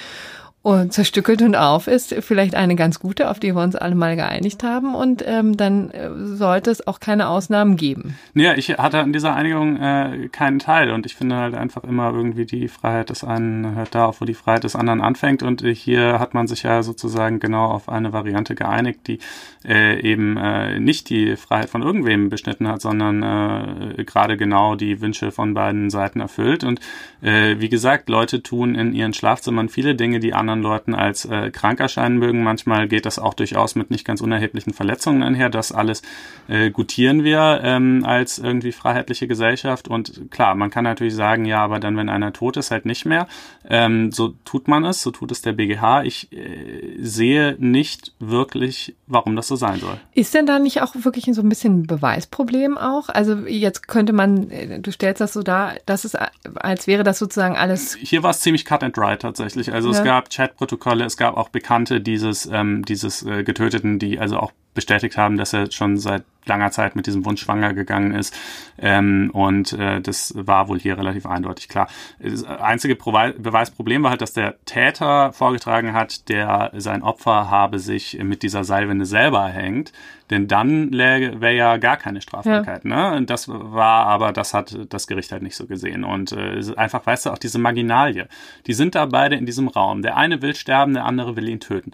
und zerstückelt und auf ist, vielleicht eine ganz gute, auf die wir uns alle mal geeinigt haben, und ähm, dann äh, sollte es auch keine Ausnahmen geben. Ja, ich hatte in dieser Einigung äh, keinen Teil, und ich finde halt einfach immer irgendwie, die Freiheit des einen hört da auf, wo die Freiheit des anderen anfängt, und hier hat man sich ja sozusagen genau auf eine Variante geeinigt, die äh, eben äh, nicht die Freiheit von irgendwem beschnitten hat, sondern äh, gerade genau die Wünsche von beiden Seiten erfüllt, und äh, wie gesagt, Leute tun in ihren Schlafzimmern viele Dinge, die anderen Leuten als äh, krank erscheinen mögen. Manchmal geht das auch durchaus mit nicht ganz unerheblichen Verletzungen einher. Das alles äh, gutieren wir ähm, als irgendwie freiheitliche Gesellschaft. Und klar, man kann natürlich sagen, ja, aber dann, wenn einer tot ist, halt nicht mehr. Ähm, so tut man es, so tut es der B G H. Ich äh, sehe nicht wirklich, warum das so sein soll. Ist denn da nicht auch wirklich so ein bisschen ein Beweisproblem auch? Also jetzt könnte man, du stellst das so dar, dass es, als wäre das sozusagen alles... Hier war es ziemlich cut and dry tatsächlich. Also ja. Es gab Chatprotokolle, es gab auch Bekannte dieses ähm, dieses äh, Getöteten, die also auch bestätigt haben, dass er schon seit langer Zeit mit diesem Wunsch schwanger gegangen ist, ähm, und äh, das war wohl hier relativ eindeutig klar. Das einzige Provi- Beweisproblem war halt, dass der Täter vorgetragen hat, der sein Opfer habe sich mit dieser Seilwinde selber erhängt, denn dann lä- wäre ja gar keine Strafbarkeit. Ja. Ne? Und das war aber, das hat das Gericht halt nicht so gesehen, und äh, einfach, weißt du, auch diese Marginalie, die sind da beide in diesem Raum. Der eine will sterben, der andere will ihn töten.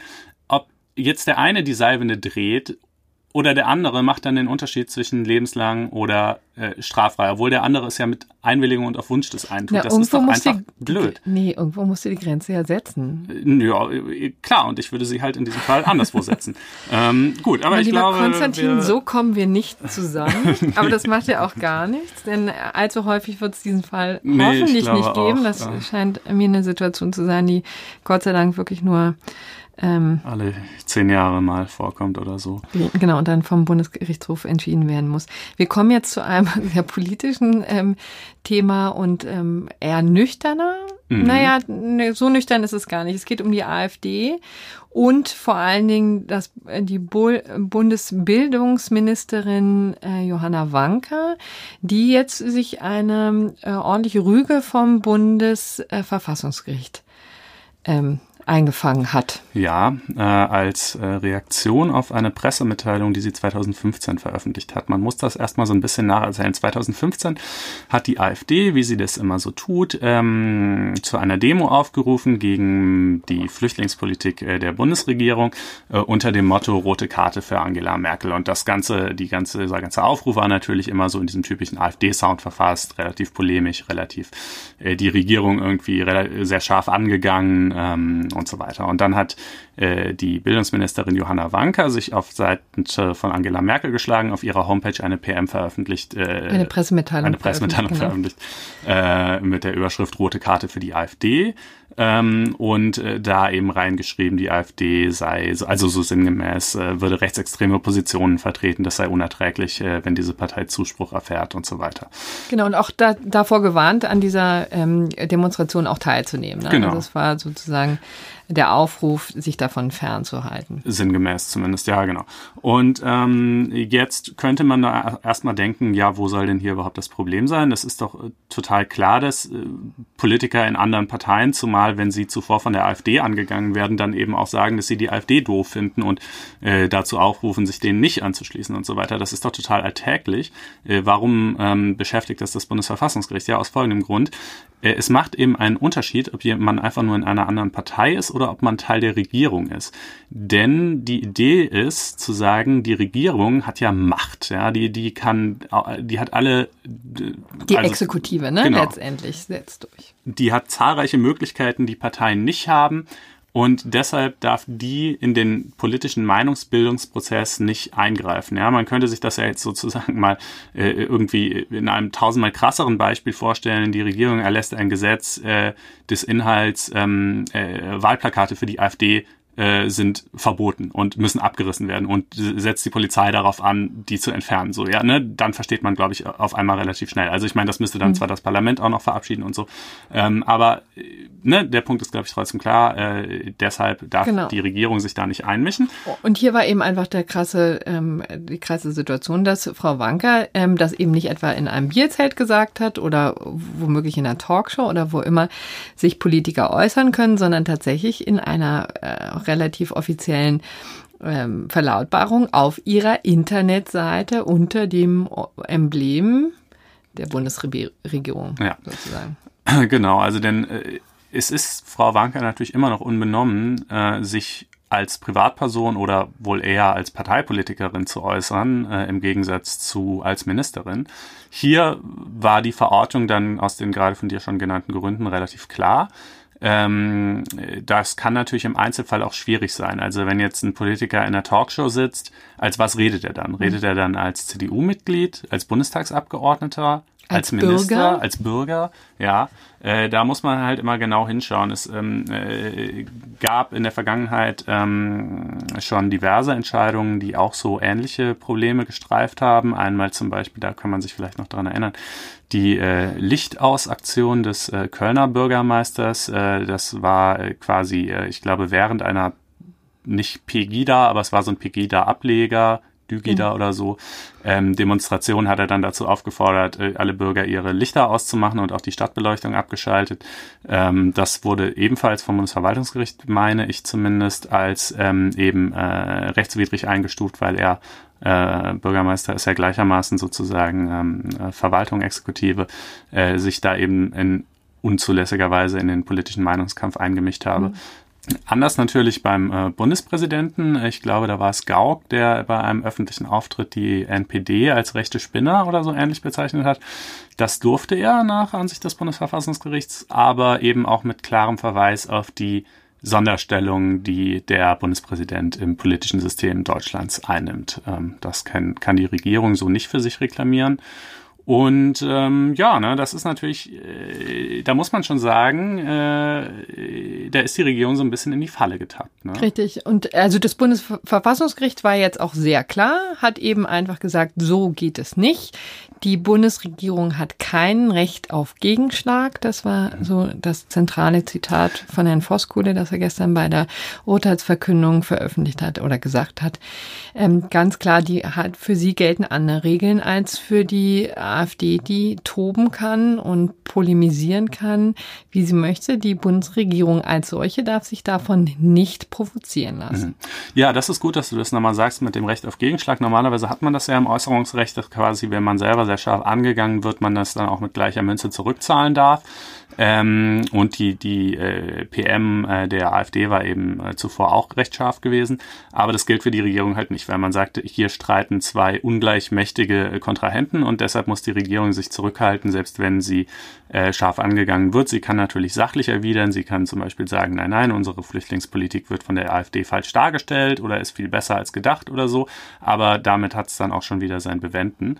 Ob jetzt der eine die Seilwinde dreht oder der andere, macht dann den Unterschied zwischen lebenslang oder äh, straffrei. Obwohl der andere es ja mit Einwilligung und auf Wunsch des einen tut. Ja, das ist doch einfach die, blöd. Nee, irgendwo musst du die Grenze ja setzen. Ja, klar. Und ich würde sie halt in diesem Fall anderswo setzen. ähm, gut, aber mein ich glaube... Konstantin, so kommen wir nicht zusammen. Nee. Aber das macht ja auch gar nichts. Denn allzu häufig wird es diesen Fall nee, hoffentlich nicht geben. Auch, das ja. scheint mir eine Situation zu sein, die Gott sei Dank wirklich nur... Ähm, alle zehn Jahre mal vorkommt oder so. Genau, und dann vom Bundesgerichtshof entschieden werden muss. Wir kommen jetzt zu einem sehr politischen ähm, Thema und ähm, eher nüchterner. Mhm. Naja, so nüchtern ist es gar nicht. Es geht um die AfD und vor allen Dingen das, die Bo- Bundesbildungsministerin äh, Johanna Wanka, die jetzt sich eine äh, ordentliche Rüge vom Bundesverfassungsgericht äh, ähm, eingefangen hat. Ja, äh, als äh, Reaktion auf eine Pressemitteilung, die sie zweitausendfünfzehn veröffentlicht hat. Man muss das erstmal so ein bisschen nacherzählen. zweitausendfünfzehn hat die AfD, wie sie das immer so tut, ähm, zu einer Demo aufgerufen gegen die Flüchtlingspolitik äh, der Bundesregierung äh, unter dem Motto Rote Karte für Angela Merkel. Und das ganze, die ganze, dieser ganze Aufruf war natürlich immer so in diesem typischen AfD-Sound verfasst, relativ polemisch, relativ äh, die Regierung irgendwie re- sehr scharf angegangen, ähm, und so weiter. Und dann hat äh, die Bildungsministerin Johanna Wanka sich auf Seiten von Angela Merkel geschlagen, auf ihrer Homepage eine P M veröffentlicht. Äh, eine Pressemitteilung. Eine Pressemitteilung veröffentlicht, veröffentlicht äh, mit der Überschrift Rote Karte für die AfD. Ähm, und äh, da eben reingeschrieben, die AfD sei, also so sinngemäß, äh, würde rechtsextreme Positionen vertreten, das sei unerträglich, äh, wenn diese Partei Zuspruch erfährt und so weiter. Genau, und auch da, davor gewarnt, an dieser ähm, Demonstration auch teilzunehmen. Ne? Genau. Also das war sozusagen der Aufruf, sich davon fernzuhalten. Sinngemäß zumindest, ja, genau. Und ähm, jetzt könnte man da erstmal denken, ja, wo soll denn hier überhaupt das Problem sein? Das ist doch total klar, dass äh, Politiker in anderen Parteien, zumal wenn sie zuvor von der AfD angegangen werden, dann eben auch sagen, dass sie die AfD doof finden und äh, dazu aufrufen, sich denen nicht anzuschließen und so weiter. Das ist doch total alltäglich. Äh, warum ähm, beschäftigt das das Bundesverfassungsgericht? Ja, aus folgendem Grund. Äh, es macht eben einen Unterschied, ob man einfach nur in einer anderen Partei ist oder ob man Teil der Regierung ist. Denn die Idee ist, zu sagen, die Regierung hat ja Macht. Ja, die, die kann, die hat alle... Die also, Exekutive, ne? Genau. Letztendlich setzt durch. Die hat zahlreiche Möglichkeiten, die Parteien nicht haben. Und deshalb darf die in den politischen Meinungsbildungsprozess nicht eingreifen. Ja, man könnte sich das ja jetzt sozusagen mal äh, irgendwie in einem tausendmal krasseren Beispiel vorstellen. Die Regierung erlässt ein Gesetz äh, des Inhalts, ähm, äh, Wahlplakate für die AfD äh, sind verboten und müssen abgerissen werden und setzt die Polizei darauf an, die zu entfernen. So, ja, ne? Dann versteht man, glaube ich, auf einmal relativ schnell. Also ich meine, das müsste dann mhm. zwar das Parlament auch noch verabschieden und so, ähm, aber ne, der Punkt ist, glaube ich, trotzdem klar. Äh, deshalb darf genau. die Regierung sich da nicht einmischen. Und hier war eben einfach der krasse, ähm, die krasse Situation, dass Frau Wanka ähm, das eben nicht etwa in einem Bierzelt gesagt hat oder womöglich in einer Talkshow oder wo immer sich Politiker äußern können, sondern tatsächlich in einer äh, relativ offiziellen ähm, Verlautbarung auf ihrer Internetseite unter dem Emblem der Bundesregierung ja. sozusagen. Genau, also denn äh, es ist Frau Wanka natürlich immer noch unbenommen, äh, sich als Privatperson oder wohl eher als Parteipolitikerin zu äußern, äh, im Gegensatz zu als Ministerin. Hier war die Verortung dann aus den gerade von dir schon genannten Gründen relativ klar. Ähm, das kann natürlich im Einzelfall auch schwierig sein. Also wenn jetzt ein Politiker in einer Talkshow sitzt, als was redet er dann? Redet er dann als C D U-Mitglied, als Bundestagsabgeordneter? Als, als Minister, Bürger? als Bürger, ja, äh, da muss man halt immer genau hinschauen. Es ähm, äh, gab in der Vergangenheit ähm, schon diverse Entscheidungen, die auch so ähnliche Probleme gestreift haben. Einmal zum Beispiel, da kann man sich vielleicht noch dran erinnern, die äh, Lichtaus-Aktion des äh, Kölner Bürgermeisters. Äh, das war äh, quasi, äh, ich glaube, während einer, nicht Pegida, aber es war so ein Pegida-Ableger, Dügida mhm. oder so, ähm, Demonstration hat er dann dazu aufgefordert, äh, alle Bürger ihre Lichter auszumachen und auch die Stadtbeleuchtung abgeschaltet. Ähm, das wurde ebenfalls vom Bundesverwaltungsgericht, meine ich zumindest, als ähm, eben äh, rechtswidrig eingestuft, weil er äh, Bürgermeister ist ja gleichermaßen sozusagen ähm, Verwaltung, Exekutive, äh, sich da eben in unzulässiger Weise in den politischen Meinungskampf eingemischt habe. Mhm. Anders natürlich beim äh, Bundespräsidenten. Ich glaube, da war es Gauck, der bei einem öffentlichen Auftritt die N P D als rechte Spinner oder so ähnlich bezeichnet hat. Das durfte er nach Ansicht des Bundesverfassungsgerichts, aber eben auch mit klarem Verweis auf die Sonderstellung, die der Bundespräsident im politischen System Deutschlands einnimmt. Ähm, das kann, kann die Regierung so nicht für sich reklamieren. Und ähm, ja, ne, das ist natürlich, äh, da muss man schon sagen, äh, da ist die Regierung so ein bisschen in die Falle getappt. Ne? Richtig. Und also das Bundesverfassungsgericht war jetzt auch sehr klar, hat eben einfach gesagt, so geht es nicht. Die Bundesregierung hat kein Recht auf Gegenschlag. Das war so das zentrale Zitat von Herrn Voskuhle, das er gestern bei der Urteilsverkündung veröffentlicht hat oder gesagt hat. Ähm, ganz klar, die hat, für sie gelten andere Regeln als für die AfD, die toben kann und polemisieren kann, wie sie möchte. Die Bundesregierung als solche darf sich davon nicht provozieren lassen. Ja, das ist gut, dass du das nochmal sagst mit dem Recht auf Gegenschlag. Normalerweise hat man das ja im Äußerungsrecht, dass quasi, wenn man selber sehr scharf angegangen wird, man das dann auch mit gleicher Münze zurückzahlen darf. Ähm, und die, die äh, P M äh, der AfD war eben äh, zuvor auch recht scharf gewesen. Aber das gilt für die Regierung halt nicht, weil man sagte, hier streiten zwei ungleichmächtige äh, Kontrahenten und deshalb muss die Regierung sich zurückhalten, selbst wenn sie äh, scharf angegangen wird. Sie kann natürlich sachlich erwidern. Sie kann zum Beispiel sagen, nein, nein, unsere Flüchtlingspolitik wird von der AfD falsch dargestellt oder ist viel besser als gedacht oder so. Aber damit hat es dann auch schon wieder sein Bewenden.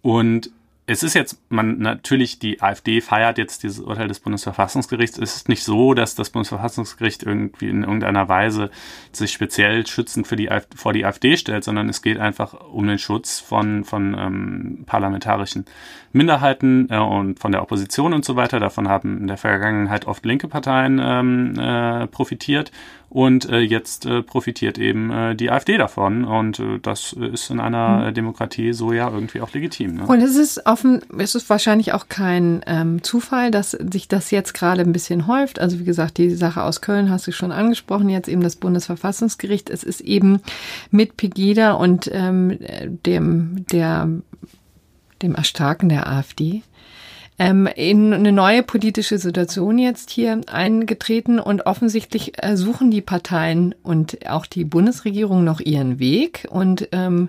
Und es ist jetzt, man natürlich, die AfD feiert jetzt dieses Urteil des Bundesverfassungsgerichts. Es ist nicht so, dass das Bundesverfassungsgericht irgendwie in irgendeiner Weise sich speziell schützend für die, vor die AfD stellt, sondern es geht einfach um den Schutz von, von ähm, parlamentarischen Minderheiten äh, und von der Opposition und so weiter. Davon haben in der Vergangenheit oft linke Parteien ähm, äh, profitiert. Und äh, jetzt äh, profitiert eben äh, die AfD davon. Und äh, das ist in einer Demokratie so ja irgendwie auch legitim. Ne? Und es ist offen, es ist wahrscheinlich auch kein ähm, Zufall, dass sich das jetzt gerade ein bisschen häuft. Also wie gesagt, die Sache aus Köln hast du schon angesprochen, jetzt eben das Bundesverfassungsgericht. Es ist eben mit Pegida und ähm, dem, der, dem Erstarken der AfD in eine neue politische Situation jetzt hier eingetreten und offensichtlich suchen die Parteien und auch die Bundesregierung noch ihren Weg und ähm,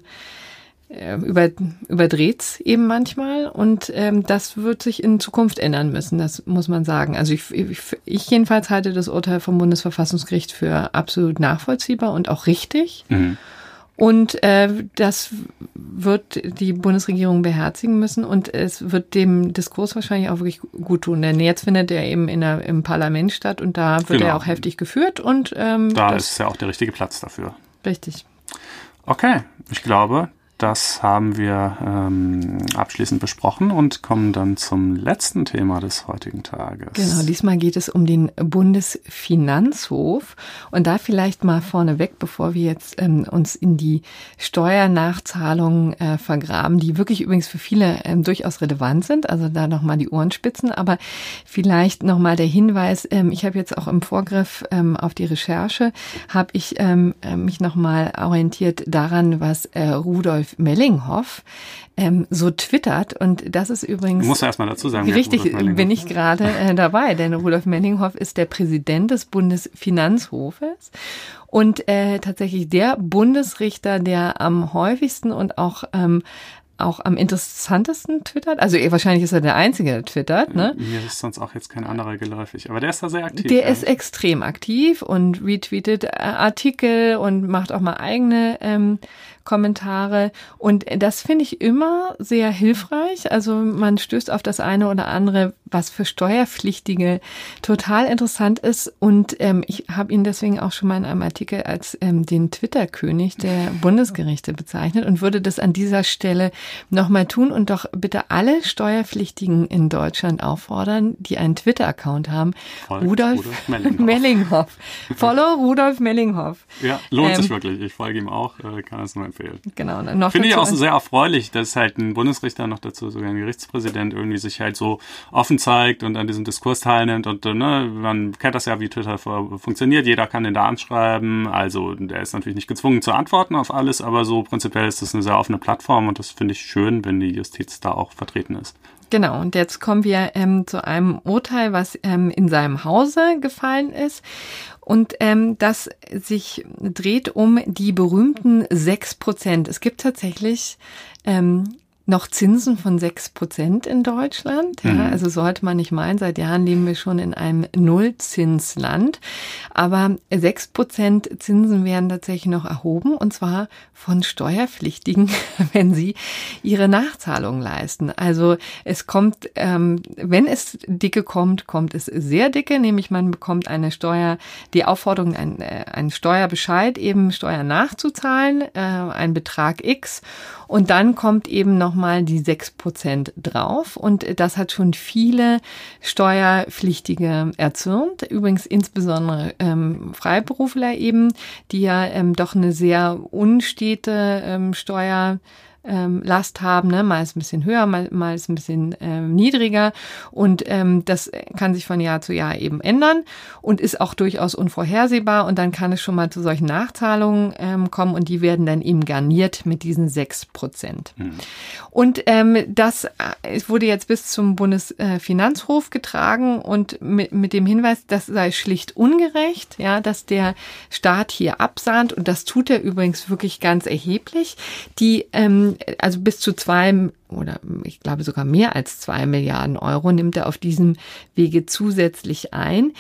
über, überdreht's eben manchmal und ähm, das wird sich in Zukunft ändern müssen, das muss man sagen. Also ich, ich, ich jedenfalls halte das Urteil vom Bundesverfassungsgericht für absolut nachvollziehbar und auch richtig. Mhm. Und äh, das wird die Bundesregierung beherzigen müssen und es wird dem Diskurs wahrscheinlich auch wirklich gut tun, denn jetzt findet er eben in der, im Parlament statt und da wird genau. er auch heftig geführt. Und ähm, da das ist ja auch der richtige Platz dafür. Richtig. Okay, ich glaube, das haben wir ähm, abschließend besprochen und kommen dann zum letzten Thema des heutigen Tages. Genau, diesmal geht es um den Bundesfinanzhof. Und da vielleicht mal vorneweg, bevor wir jetzt ähm, uns in die Steuernachzahlungen äh, vergraben, die wirklich übrigens für viele ähm, durchaus relevant sind. Also da nochmal die Ohren spitzen. Aber vielleicht nochmal der Hinweis, ähm, ich habe jetzt auch im Vorgriff ähm, auf die Recherche, habe ich ähm, mich nochmal orientiert daran, was äh, Rudolf Mellinghoff ähm, so twittert und das ist übrigens... Muss erst mal dazu sagen. Richtig, bin ich gerade äh, dabei, denn Rudolf Mellinghoff ist der Präsident des Bundesfinanzhofes und äh, tatsächlich der Bundesrichter, der am häufigsten und auch ähm, auch am interessantesten twittert. Also eh, wahrscheinlich ist er der Einzige, der twittert. Ne? Mir ist sonst auch jetzt kein anderer geläufig. Aber der ist da sehr aktiv. Der ja. ist extrem aktiv und retweetet Artikel und macht auch mal eigene ähm, Kommentare. Und das finde ich immer sehr hilfreich. Also man stößt auf das eine oder andere, was für Steuerpflichtige total interessant ist. Und ähm, ich habe ihn deswegen auch schon mal in einem Artikel als ähm, den Twitter-König der Bundesgerichte bezeichnet und würde das an dieser Stelle nochmal tun und doch bitte alle Steuerpflichtigen in Deutschland auffordern, die einen Twitter-Account haben. Folgt Rudolf, Rudolf Mellinghoff. Mellinghoff. Follow Rudolf Mellinghoff. Ja, lohnt ähm, sich wirklich. Ich folge ihm auch, äh, kann es nur empfehlen. Genau. Noch Finde ich auch sehr erfreulich, dass halt ein Bundesrichter noch dazu, sogar ein Gerichtspräsident, irgendwie sich halt so offen zeigt und an diesem Diskurs teilnimmt und ne, man kennt das ja, wie Twitter funktioniert. Jeder kann den da anschreiben. Also der ist natürlich nicht gezwungen zu antworten auf alles, aber so prinzipiell ist das eine sehr offene Plattform und das finde ich schön, wenn die Justiz da auch vertreten ist. Genau, und jetzt kommen wir ähm, zu einem Urteil, was ähm, in seinem Hause gefallen ist und ähm, das sich dreht um die berühmten sechs Prozent. Es gibt tatsächlich ähm, noch Zinsen von sechs Prozent in Deutschland. Ja, mhm. Also sollte man nicht meinen, seit Jahren leben wir schon in einem Nullzinsland. Aber sechs Prozent Zinsen werden tatsächlich noch erhoben und zwar von Steuerpflichtigen, wenn sie ihre Nachzahlungen leisten. Also es kommt, ähm, wenn es dicke kommt, kommt es sehr dicke, nämlich man bekommt eine Steuer, die Aufforderung, einen, äh, einen Steuerbescheid eben Steuern nachzuzahlen, äh, einen Betrag X und dann kommt eben noch nochmal die sechs Prozent drauf. Und das hat schon viele Steuerpflichtige erzürnt. Übrigens insbesondere ähm, Freiberufler eben, die ja ähm, doch eine sehr unstete ähm, Steuer Last haben, ne? Mal ist ein bisschen höher, mal, mal ist ein bisschen ähm, niedriger und ähm, das kann sich von Jahr zu Jahr eben ändern und ist auch durchaus unvorhersehbar und dann kann es schon mal zu solchen Nachzahlungen ähm, kommen und die werden dann eben garniert mit diesen sechs Prozent. Mhm. Und ähm, das wurde jetzt bis zum Bundesfinanzhof getragen und mit, mit dem Hinweis, das sei schlicht ungerecht, ja, dass der Staat hier absahnt und das tut er übrigens wirklich ganz erheblich. Die ähm, Also bis zu zwei oder ich glaube sogar mehr als zwei Milliarden Euro nimmt er auf diesem Wege zusätzlich ein.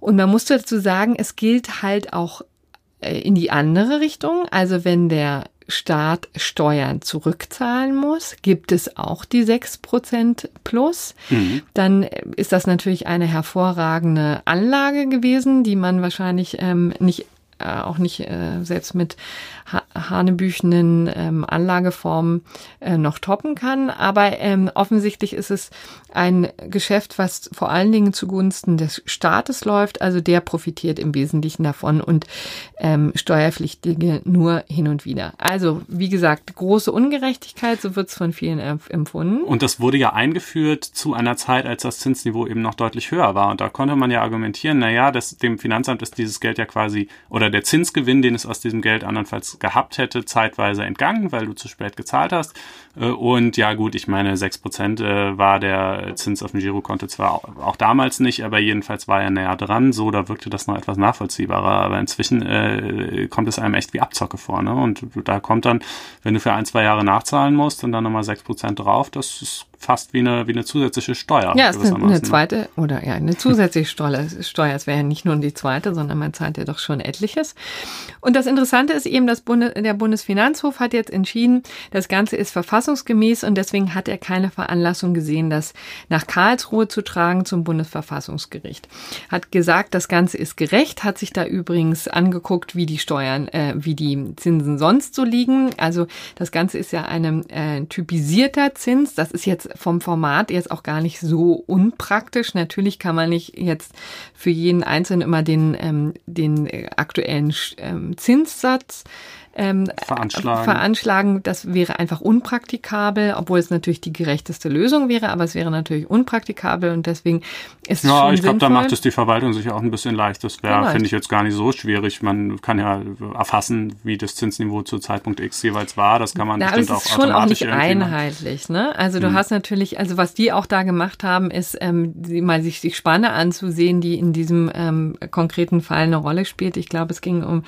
Und man muss dazu sagen, es gilt halt auch in die andere Richtung. Also wenn der Staat Steuern zurückzahlen muss, gibt es auch die sechs Prozent plus. Mhm. Dann ist das natürlich eine hervorragende Anlage gewesen, die man wahrscheinlich ähm, nicht auch nicht äh, selbst mit ha- hanebüchenen ähm, Anlageformen äh, noch toppen kann. Aber ähm, offensichtlich ist es ein Geschäft, was vor allen Dingen zugunsten des Staates läuft. Also der profitiert im Wesentlichen davon und ähm, Steuerpflichtige nur hin und wieder. Also wie gesagt, große Ungerechtigkeit, so wird es von vielen empfunden. Und das wurde ja eingeführt zu einer Zeit, als das Zinsniveau eben noch deutlich höher war. Und da konnte man ja argumentieren, naja, das, dem Finanzamt ist dieses Geld ja quasi oder der Zinsgewinn, den es aus diesem Geld andernfalls gehabt hätte, zeitweise entgangen, weil du zu spät gezahlt hast. Und ja gut, ich meine, sechs Prozent war der Zins auf dem Girokonto zwar auch damals nicht, aber jedenfalls war er näher dran. So, da wirkte das noch etwas nachvollziehbarer. Aber inzwischen äh, kommt es einem echt wie Abzocke vor, ne? Und da kommt dann, wenn du für ein, zwei Jahre nachzahlen musst und dann nochmal sechs Prozent drauf, das ist fast wie eine, wie eine zusätzliche Steuer. Ja, es ist eine zweite oder ja eine zusätzliche Steuer. Steuer. Es wäre ja nicht nur die zweite, sondern man zahlt ja doch schon etliches. Und das Interessante ist eben, dass Bundes, der Bundesfinanzhof hat jetzt entschieden, das Ganze ist verfassungsgemäß und deswegen hat er keine Veranlassung gesehen, das nach Karlsruhe zu tragen zum Bundesverfassungsgericht. Hat gesagt, das Ganze ist gerecht, hat sich da übrigens angeguckt, wie die Steuern, äh, wie die Zinsen sonst so liegen. Also das Ganze ist ja ein äh, typisierter Zins. Das ist jetzt vom Format jetzt auch gar nicht so unpraktisch. Natürlich kann man nicht jetzt für jeden Einzelnen immer den, ähm, den aktuellen ähm, Zinssatz ähm, veranschlagen. veranschlagen. Das wäre einfach unpraktikabel, obwohl es natürlich die gerechteste Lösung wäre, aber es wäre natürlich unpraktikabel und deswegen ist es ja, schon ich glaube, da macht es die Verwaltung sich auch ein bisschen leicht. Das wäre, ja, finde ich, jetzt gar nicht so schwierig. Man kann ja erfassen, wie das Zinsniveau zu Zeitpunkt X jeweils war. Das kann man ja, bestimmt auch automatisch irgendwie. Das ist schon auch nicht einheitlich, ne? Also du hm. hast natürlich, also was die auch da gemacht haben, ist ähm, mal sich die Spanne anzusehen, die in diesem ähm, konkreten Fall eine Rolle spielt. Ich glaube, es ging um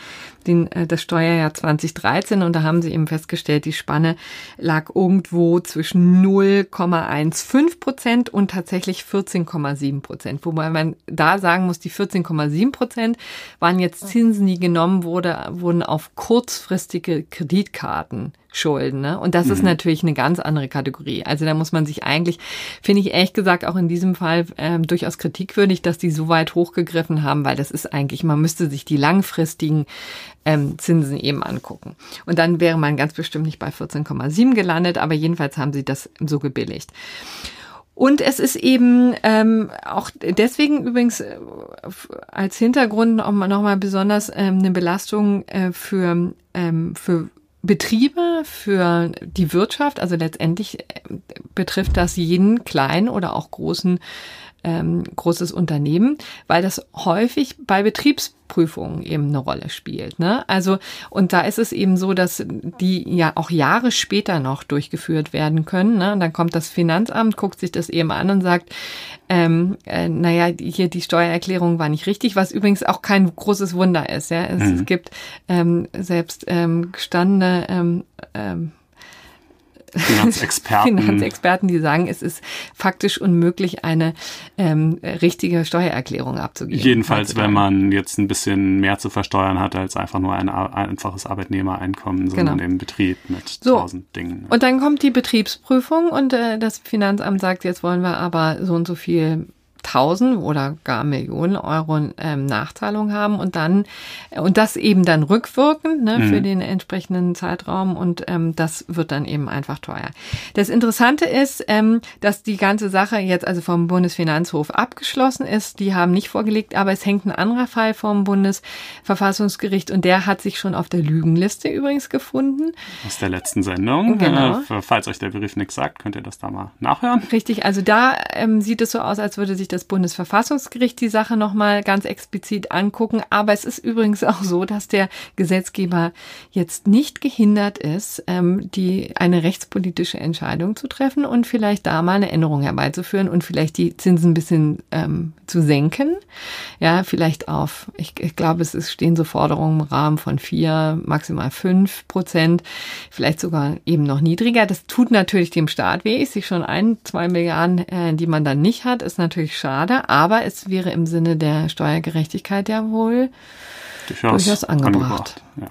den, äh, das Steuerjahr zwanzig dreizehn und da haben sie eben festgestellt, die Spanne lag irgendwo zwischen null Komma fünfzehn Prozent und tatsächlich vierzehn Komma sieben Prozent. Wobei man da sagen muss, die vierzehn Komma sieben Prozent waren jetzt Zinsen, die genommen wurde, wurden auf kurzfristige Kreditkarten Schulden, ne? Und das mhm. ist natürlich eine ganz andere Kategorie. Also da muss man sich eigentlich, finde ich ehrlich gesagt, auch in diesem Fall äh, durchaus kritikwürdig, dass die so weit hochgegriffen haben, weil das ist eigentlich, man müsste sich die langfristigen ähm, Zinsen eben angucken. Und dann wäre man ganz bestimmt nicht bei vierzehn Komma sieben gelandet, aber jedenfalls haben sie das so gebilligt. Und es ist eben ähm, auch deswegen übrigens äh, als Hintergrund nochmal besonders ähm, eine Belastung äh, für, ähm, für Betriebe, für die Wirtschaft, also letztendlich betrifft das jeden kleinen oder auch großen, ähm, großes Unternehmen, weil das häufig bei Betriebsprüfungen eben eine Rolle spielt, ne? Also, und da ist es eben so, dass die ja auch Jahre später noch durchgeführt werden können, ne? Und dann kommt das Finanzamt, guckt sich das eben an und sagt, ähm, äh, naja, hier die Steuererklärung war nicht richtig, was übrigens auch kein großes Wunder ist, ja. Es, mhm. es gibt ähm, selbst ähm, gestandene ähm, ähm, Finanzexperten. Finanzexperten, die sagen, es ist faktisch unmöglich, eine ähm, richtige Steuererklärung abzugeben. Jedenfalls, wenn man jetzt ein bisschen mehr zu versteuern hat, als einfach nur ein einfaches Arbeitnehmereinkommen, sondern genau. Im Betrieb mit so. tausend Dingen. Ne? Und dann kommt die Betriebsprüfung und äh, das Finanzamt sagt, jetzt wollen wir aber so und so viel tausend oder gar Millionen Euro ähm, Nachzahlung haben und dann, und das eben dann rückwirkend, ne, mhm. für den entsprechenden Zeitraum, und ähm, das wird dann eben einfach teuer. Das Interessante ist, ähm, dass die ganze Sache jetzt also vom Bundesfinanzhof abgeschlossen ist. Die haben nicht vorgelegt, aber es hängt ein anderer Fall vom Bundesverfassungsgericht, und der hat sich schon auf der Lügenliste übrigens gefunden. Aus der letzten Sendung. Genau. Äh, falls euch der Brief nichts sagt, könnt ihr das da mal nachhören. Richtig, also da ähm, sieht es so aus, als würde sich das Bundesverfassungsgericht die Sache nochmal ganz explizit angucken. Aber es ist übrigens auch so, dass der Gesetzgeber jetzt nicht gehindert ist, ähm, die eine rechtspolitische Entscheidung zu treffen und vielleicht da mal eine Änderung herbeizuführen und vielleicht die Zinsen ein bisschen ähm, zu senken. Ja, vielleicht auf, ich, ich glaube, es ist, stehen so Forderungen im Rahmen von vier, maximal fünf Prozent, vielleicht sogar eben noch niedriger. Das tut natürlich dem Staat weh. Ich sehe schon ein, zwei Milliarden, äh, die man dann nicht hat, ist natürlich schade, aber es wäre im Sinne der Steuergerechtigkeit ja wohl durchaus, durchaus angebracht. angebracht. Ja.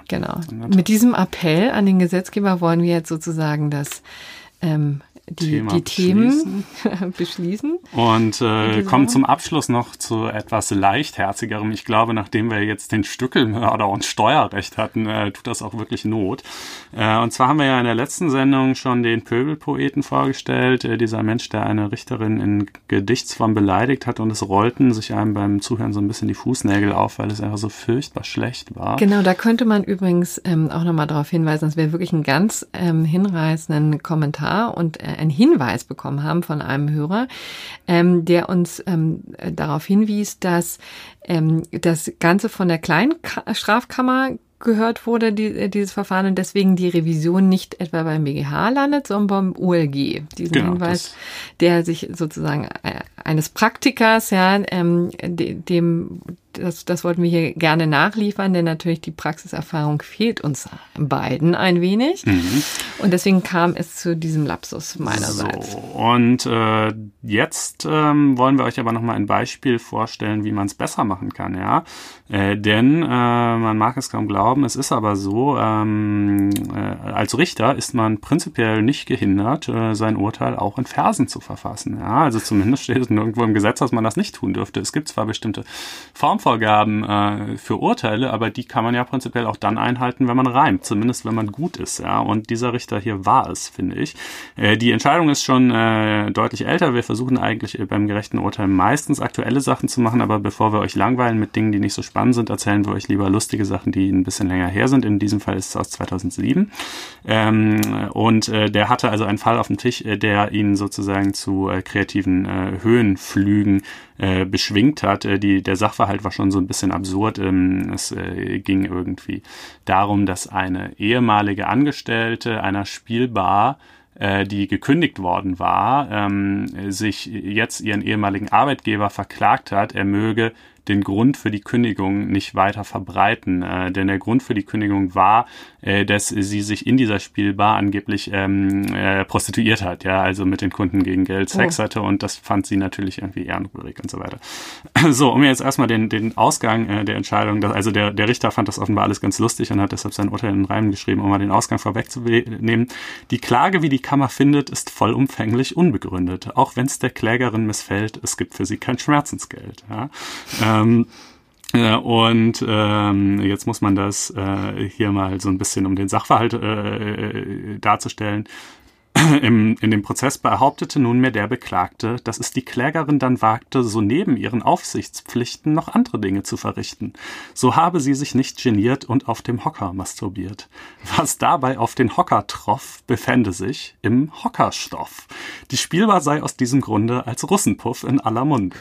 Genau. Und mit diesem Appell an den Gesetzgeber wollen wir jetzt sozusagen das ähm, Die, die Themen beschließen. beschließen. Und äh, kommen zum Abschluss noch zu etwas Leichtherzigerem. Ich glaube, nachdem wir jetzt den Stückelmörder und Steuerrecht hatten, äh, tut das auch wirklich Not. Äh, und zwar haben wir ja in der letzten Sendung schon den Pöbelpoeten vorgestellt. Äh, dieser Mensch, der eine Richterin in Gedichtsform beleidigt hat, und es rollten sich einem beim Zuhören so ein bisschen die Fußnägel auf, weil es einfach so furchtbar schlecht war. Genau, da könnte man übrigens ähm, auch nochmal darauf hinweisen, dass wir wirklich einen ganz ähm, hinreißenden Kommentar und äh, einen Hinweis bekommen haben von einem Hörer, ähm, der uns ähm, darauf hinwies, dass ähm, das Ganze von der Kleinstrafkammer gehört wurde, die, dieses Verfahren, und deswegen die Revision nicht etwa beim B G H landet, sondern beim O L G. Diesen genau, Hinweis, der sich sozusagen eines Praktikers, ja, ähm, dem, das, das wollten wir hier gerne nachliefern, denn natürlich die Praxiserfahrung fehlt uns beiden ein wenig. Mhm. Und deswegen kam es zu diesem Lapsus meinerseits. So, und äh, jetzt ähm, wollen wir euch aber nochmal ein Beispiel vorstellen, wie man es besser machen kann, ja. Äh, denn äh, man mag es kaum glauben, es ist aber so, ähm, äh, als Richter ist man prinzipiell nicht gehindert, äh, sein Urteil auch in Versen zu verfassen. Ja? Also zumindest steht es nirgendwo im Gesetz, dass man das nicht tun dürfte. Es gibt zwar bestimmte Formvorgaben äh, für Urteile, aber die kann man ja prinzipiell auch dann einhalten, wenn man reimt, zumindest wenn man gut ist. Ja? Und dieser Richter hier war es, finde ich. Äh, die Entscheidung ist schon äh, deutlich älter. Wir versuchen eigentlich beim gerechten Urteil meistens aktuelle Sachen zu machen, aber bevor wir euch langweilen mit Dingen, die nicht so spannend sind, erzählen wir euch lieber lustige Sachen, die ein bisschen länger her sind. In diesem Fall ist es aus zweitausendsieben. Ähm, und äh, der hatte also einen Fall auf dem Tisch, äh, der ihn sozusagen zu äh, kreativen äh, Höhenflügen äh, beschwingt hat. Äh, die, der Sachverhalt war schon so ein bisschen absurd. Ähm, es äh, ging irgendwie darum, dass eine ehemalige Angestellte einer Spielbar, die gekündigt worden war, ähm, sich jetzt ihren ehemaligen Arbeitgeber verklagt hat, er möge den Grund für die Kündigung nicht weiter verbreiten. Äh, denn der Grund für die Kündigung war, äh, dass sie sich in dieser Spielbar angeblich ähm, äh, prostituiert hat, ja, also mit den Kunden gegen Geld Sex oh. hatte, und das fand sie natürlich irgendwie ehrenrührig und so weiter. So, um jetzt erstmal den, den Ausgang äh, der Entscheidung, dass, also der, der Richter fand das offenbar alles ganz lustig und hat deshalb sein Urteil in Reimen geschrieben, um mal den Ausgang vorwegzunehmen. Die Klage, wie die Kammer findet, ist vollumfänglich unbegründet. Auch wenn es der Klägerin missfällt, es gibt für sie kein Schmerzensgeld. Ja. Ähm, äh, und ähm, jetzt muss man das äh, hier mal so ein bisschen, um den Sachverhalt äh, darzustellen. Im, in dem Prozess behauptete nunmehr der Beklagte, dass es die Klägerin dann wagte, so neben ihren Aufsichtspflichten noch andere Dinge zu verrichten. So habe sie sich nicht geniert und auf dem Hocker masturbiert. Was dabei auf den Hocker troff, befände sich im Hockerstoff. Die Spielbar sei aus diesem Grunde als Russenpuff in aller Munde.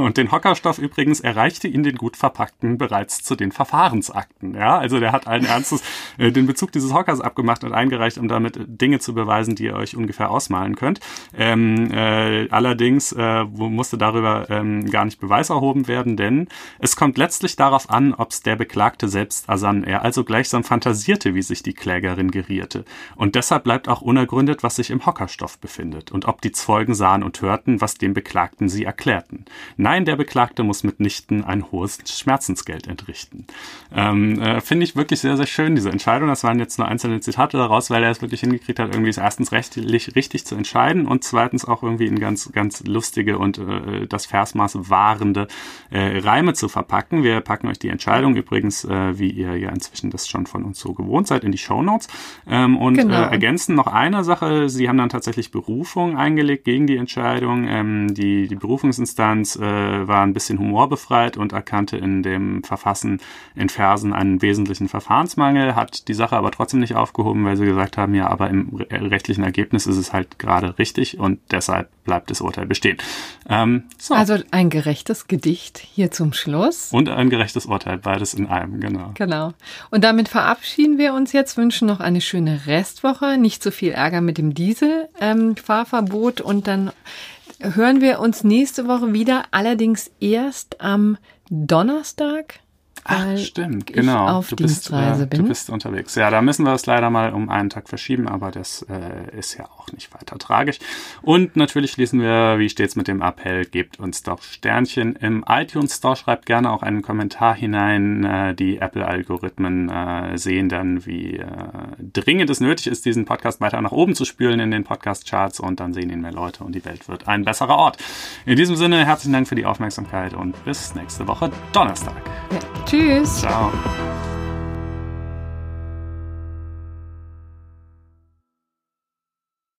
Und den Hockerstoff übrigens erreichte ihn den gut verpackten bereits zu den Verfahrensakten. Ja, also der hat allen Ernstes äh, den Bezug dieses Hockers abgemacht und eingereicht, um damit Dinge zu beweisen, die ihr euch ungefähr ausmalen könnt. Ähm, äh, allerdings äh, musste darüber ähm, gar nicht Beweis erhoben werden, denn es kommt letztlich darauf an, ob es der Beklagte selbst ersann, er also gleichsam fantasierte, wie sich die Klägerin gerierte. Und deshalb bleibt auch unergründet, was sich im Hockerstoff befindet und ob die Zeugen sahen und hörten, was dem Beklagten sie erklärten. Nein, der Beklagte muss mitnichten ein hohes Schmerzensgeld entrichten. Ähm, äh, finde ich wirklich sehr, sehr schön, diese Entscheidung. Das waren jetzt nur einzelne Zitate daraus, weil er es wirklich hingekriegt hat, irgendwie das erste erstens rechtlich richtig zu entscheiden und zweitens auch irgendwie in ganz, ganz lustige und äh, das Versmaß wahrende äh, Reime zu verpacken. Wir packen euch die Entscheidung übrigens, äh, wie ihr ja inzwischen das schon von uns so gewohnt seid, in die Shownotes ähm, und genau. äh, ergänzen noch eine Sache. Sie haben dann tatsächlich Berufung eingelegt gegen die Entscheidung. Ähm, die, die Berufungsinstanz äh, war ein bisschen humorbefreit und erkannte in dem Verfassen in Versen einen wesentlichen Verfahrensmangel, hat die Sache aber trotzdem nicht aufgehoben, weil sie gesagt haben, ja, aber im rechtlichen Ergebnis ist es halt gerade richtig und deshalb bleibt das Urteil bestehen. Ähm, so. Also ein gerechtes Gedicht hier zum Schluss. Und ein gerechtes Urteil, beides in einem, genau. Genau. Und damit verabschieden wir uns jetzt, wünschen noch eine schöne Restwoche, nicht zu viel Ärger mit dem Diesel-Fahrverbot ähm, und dann hören wir uns nächste Woche wieder, allerdings erst am Donnerstag. Ach, stimmt, ich genau. Auf du, Dienstreise bist, äh, bin. Du bist unterwegs. Ja, da müssen wir es leider mal um einen Tag verschieben, aber das äh, ist ja auch nicht weiter tragisch. Und natürlich schließen wir, wie stets, mit dem Appell, gebt uns doch Sternchen im iTunes Store, schreibt gerne auch einen Kommentar hinein. Äh, die Apple-Algorithmen äh, sehen dann, wie äh, dringend es nötig ist, diesen Podcast weiter nach oben zu spülen in den Podcast-Charts und dann sehen ihn mehr Leute und die Welt wird ein besserer Ort. In diesem Sinne, herzlichen Dank für die Aufmerksamkeit und bis nächste Woche Donnerstag. Ja. Tschüss. Ciao.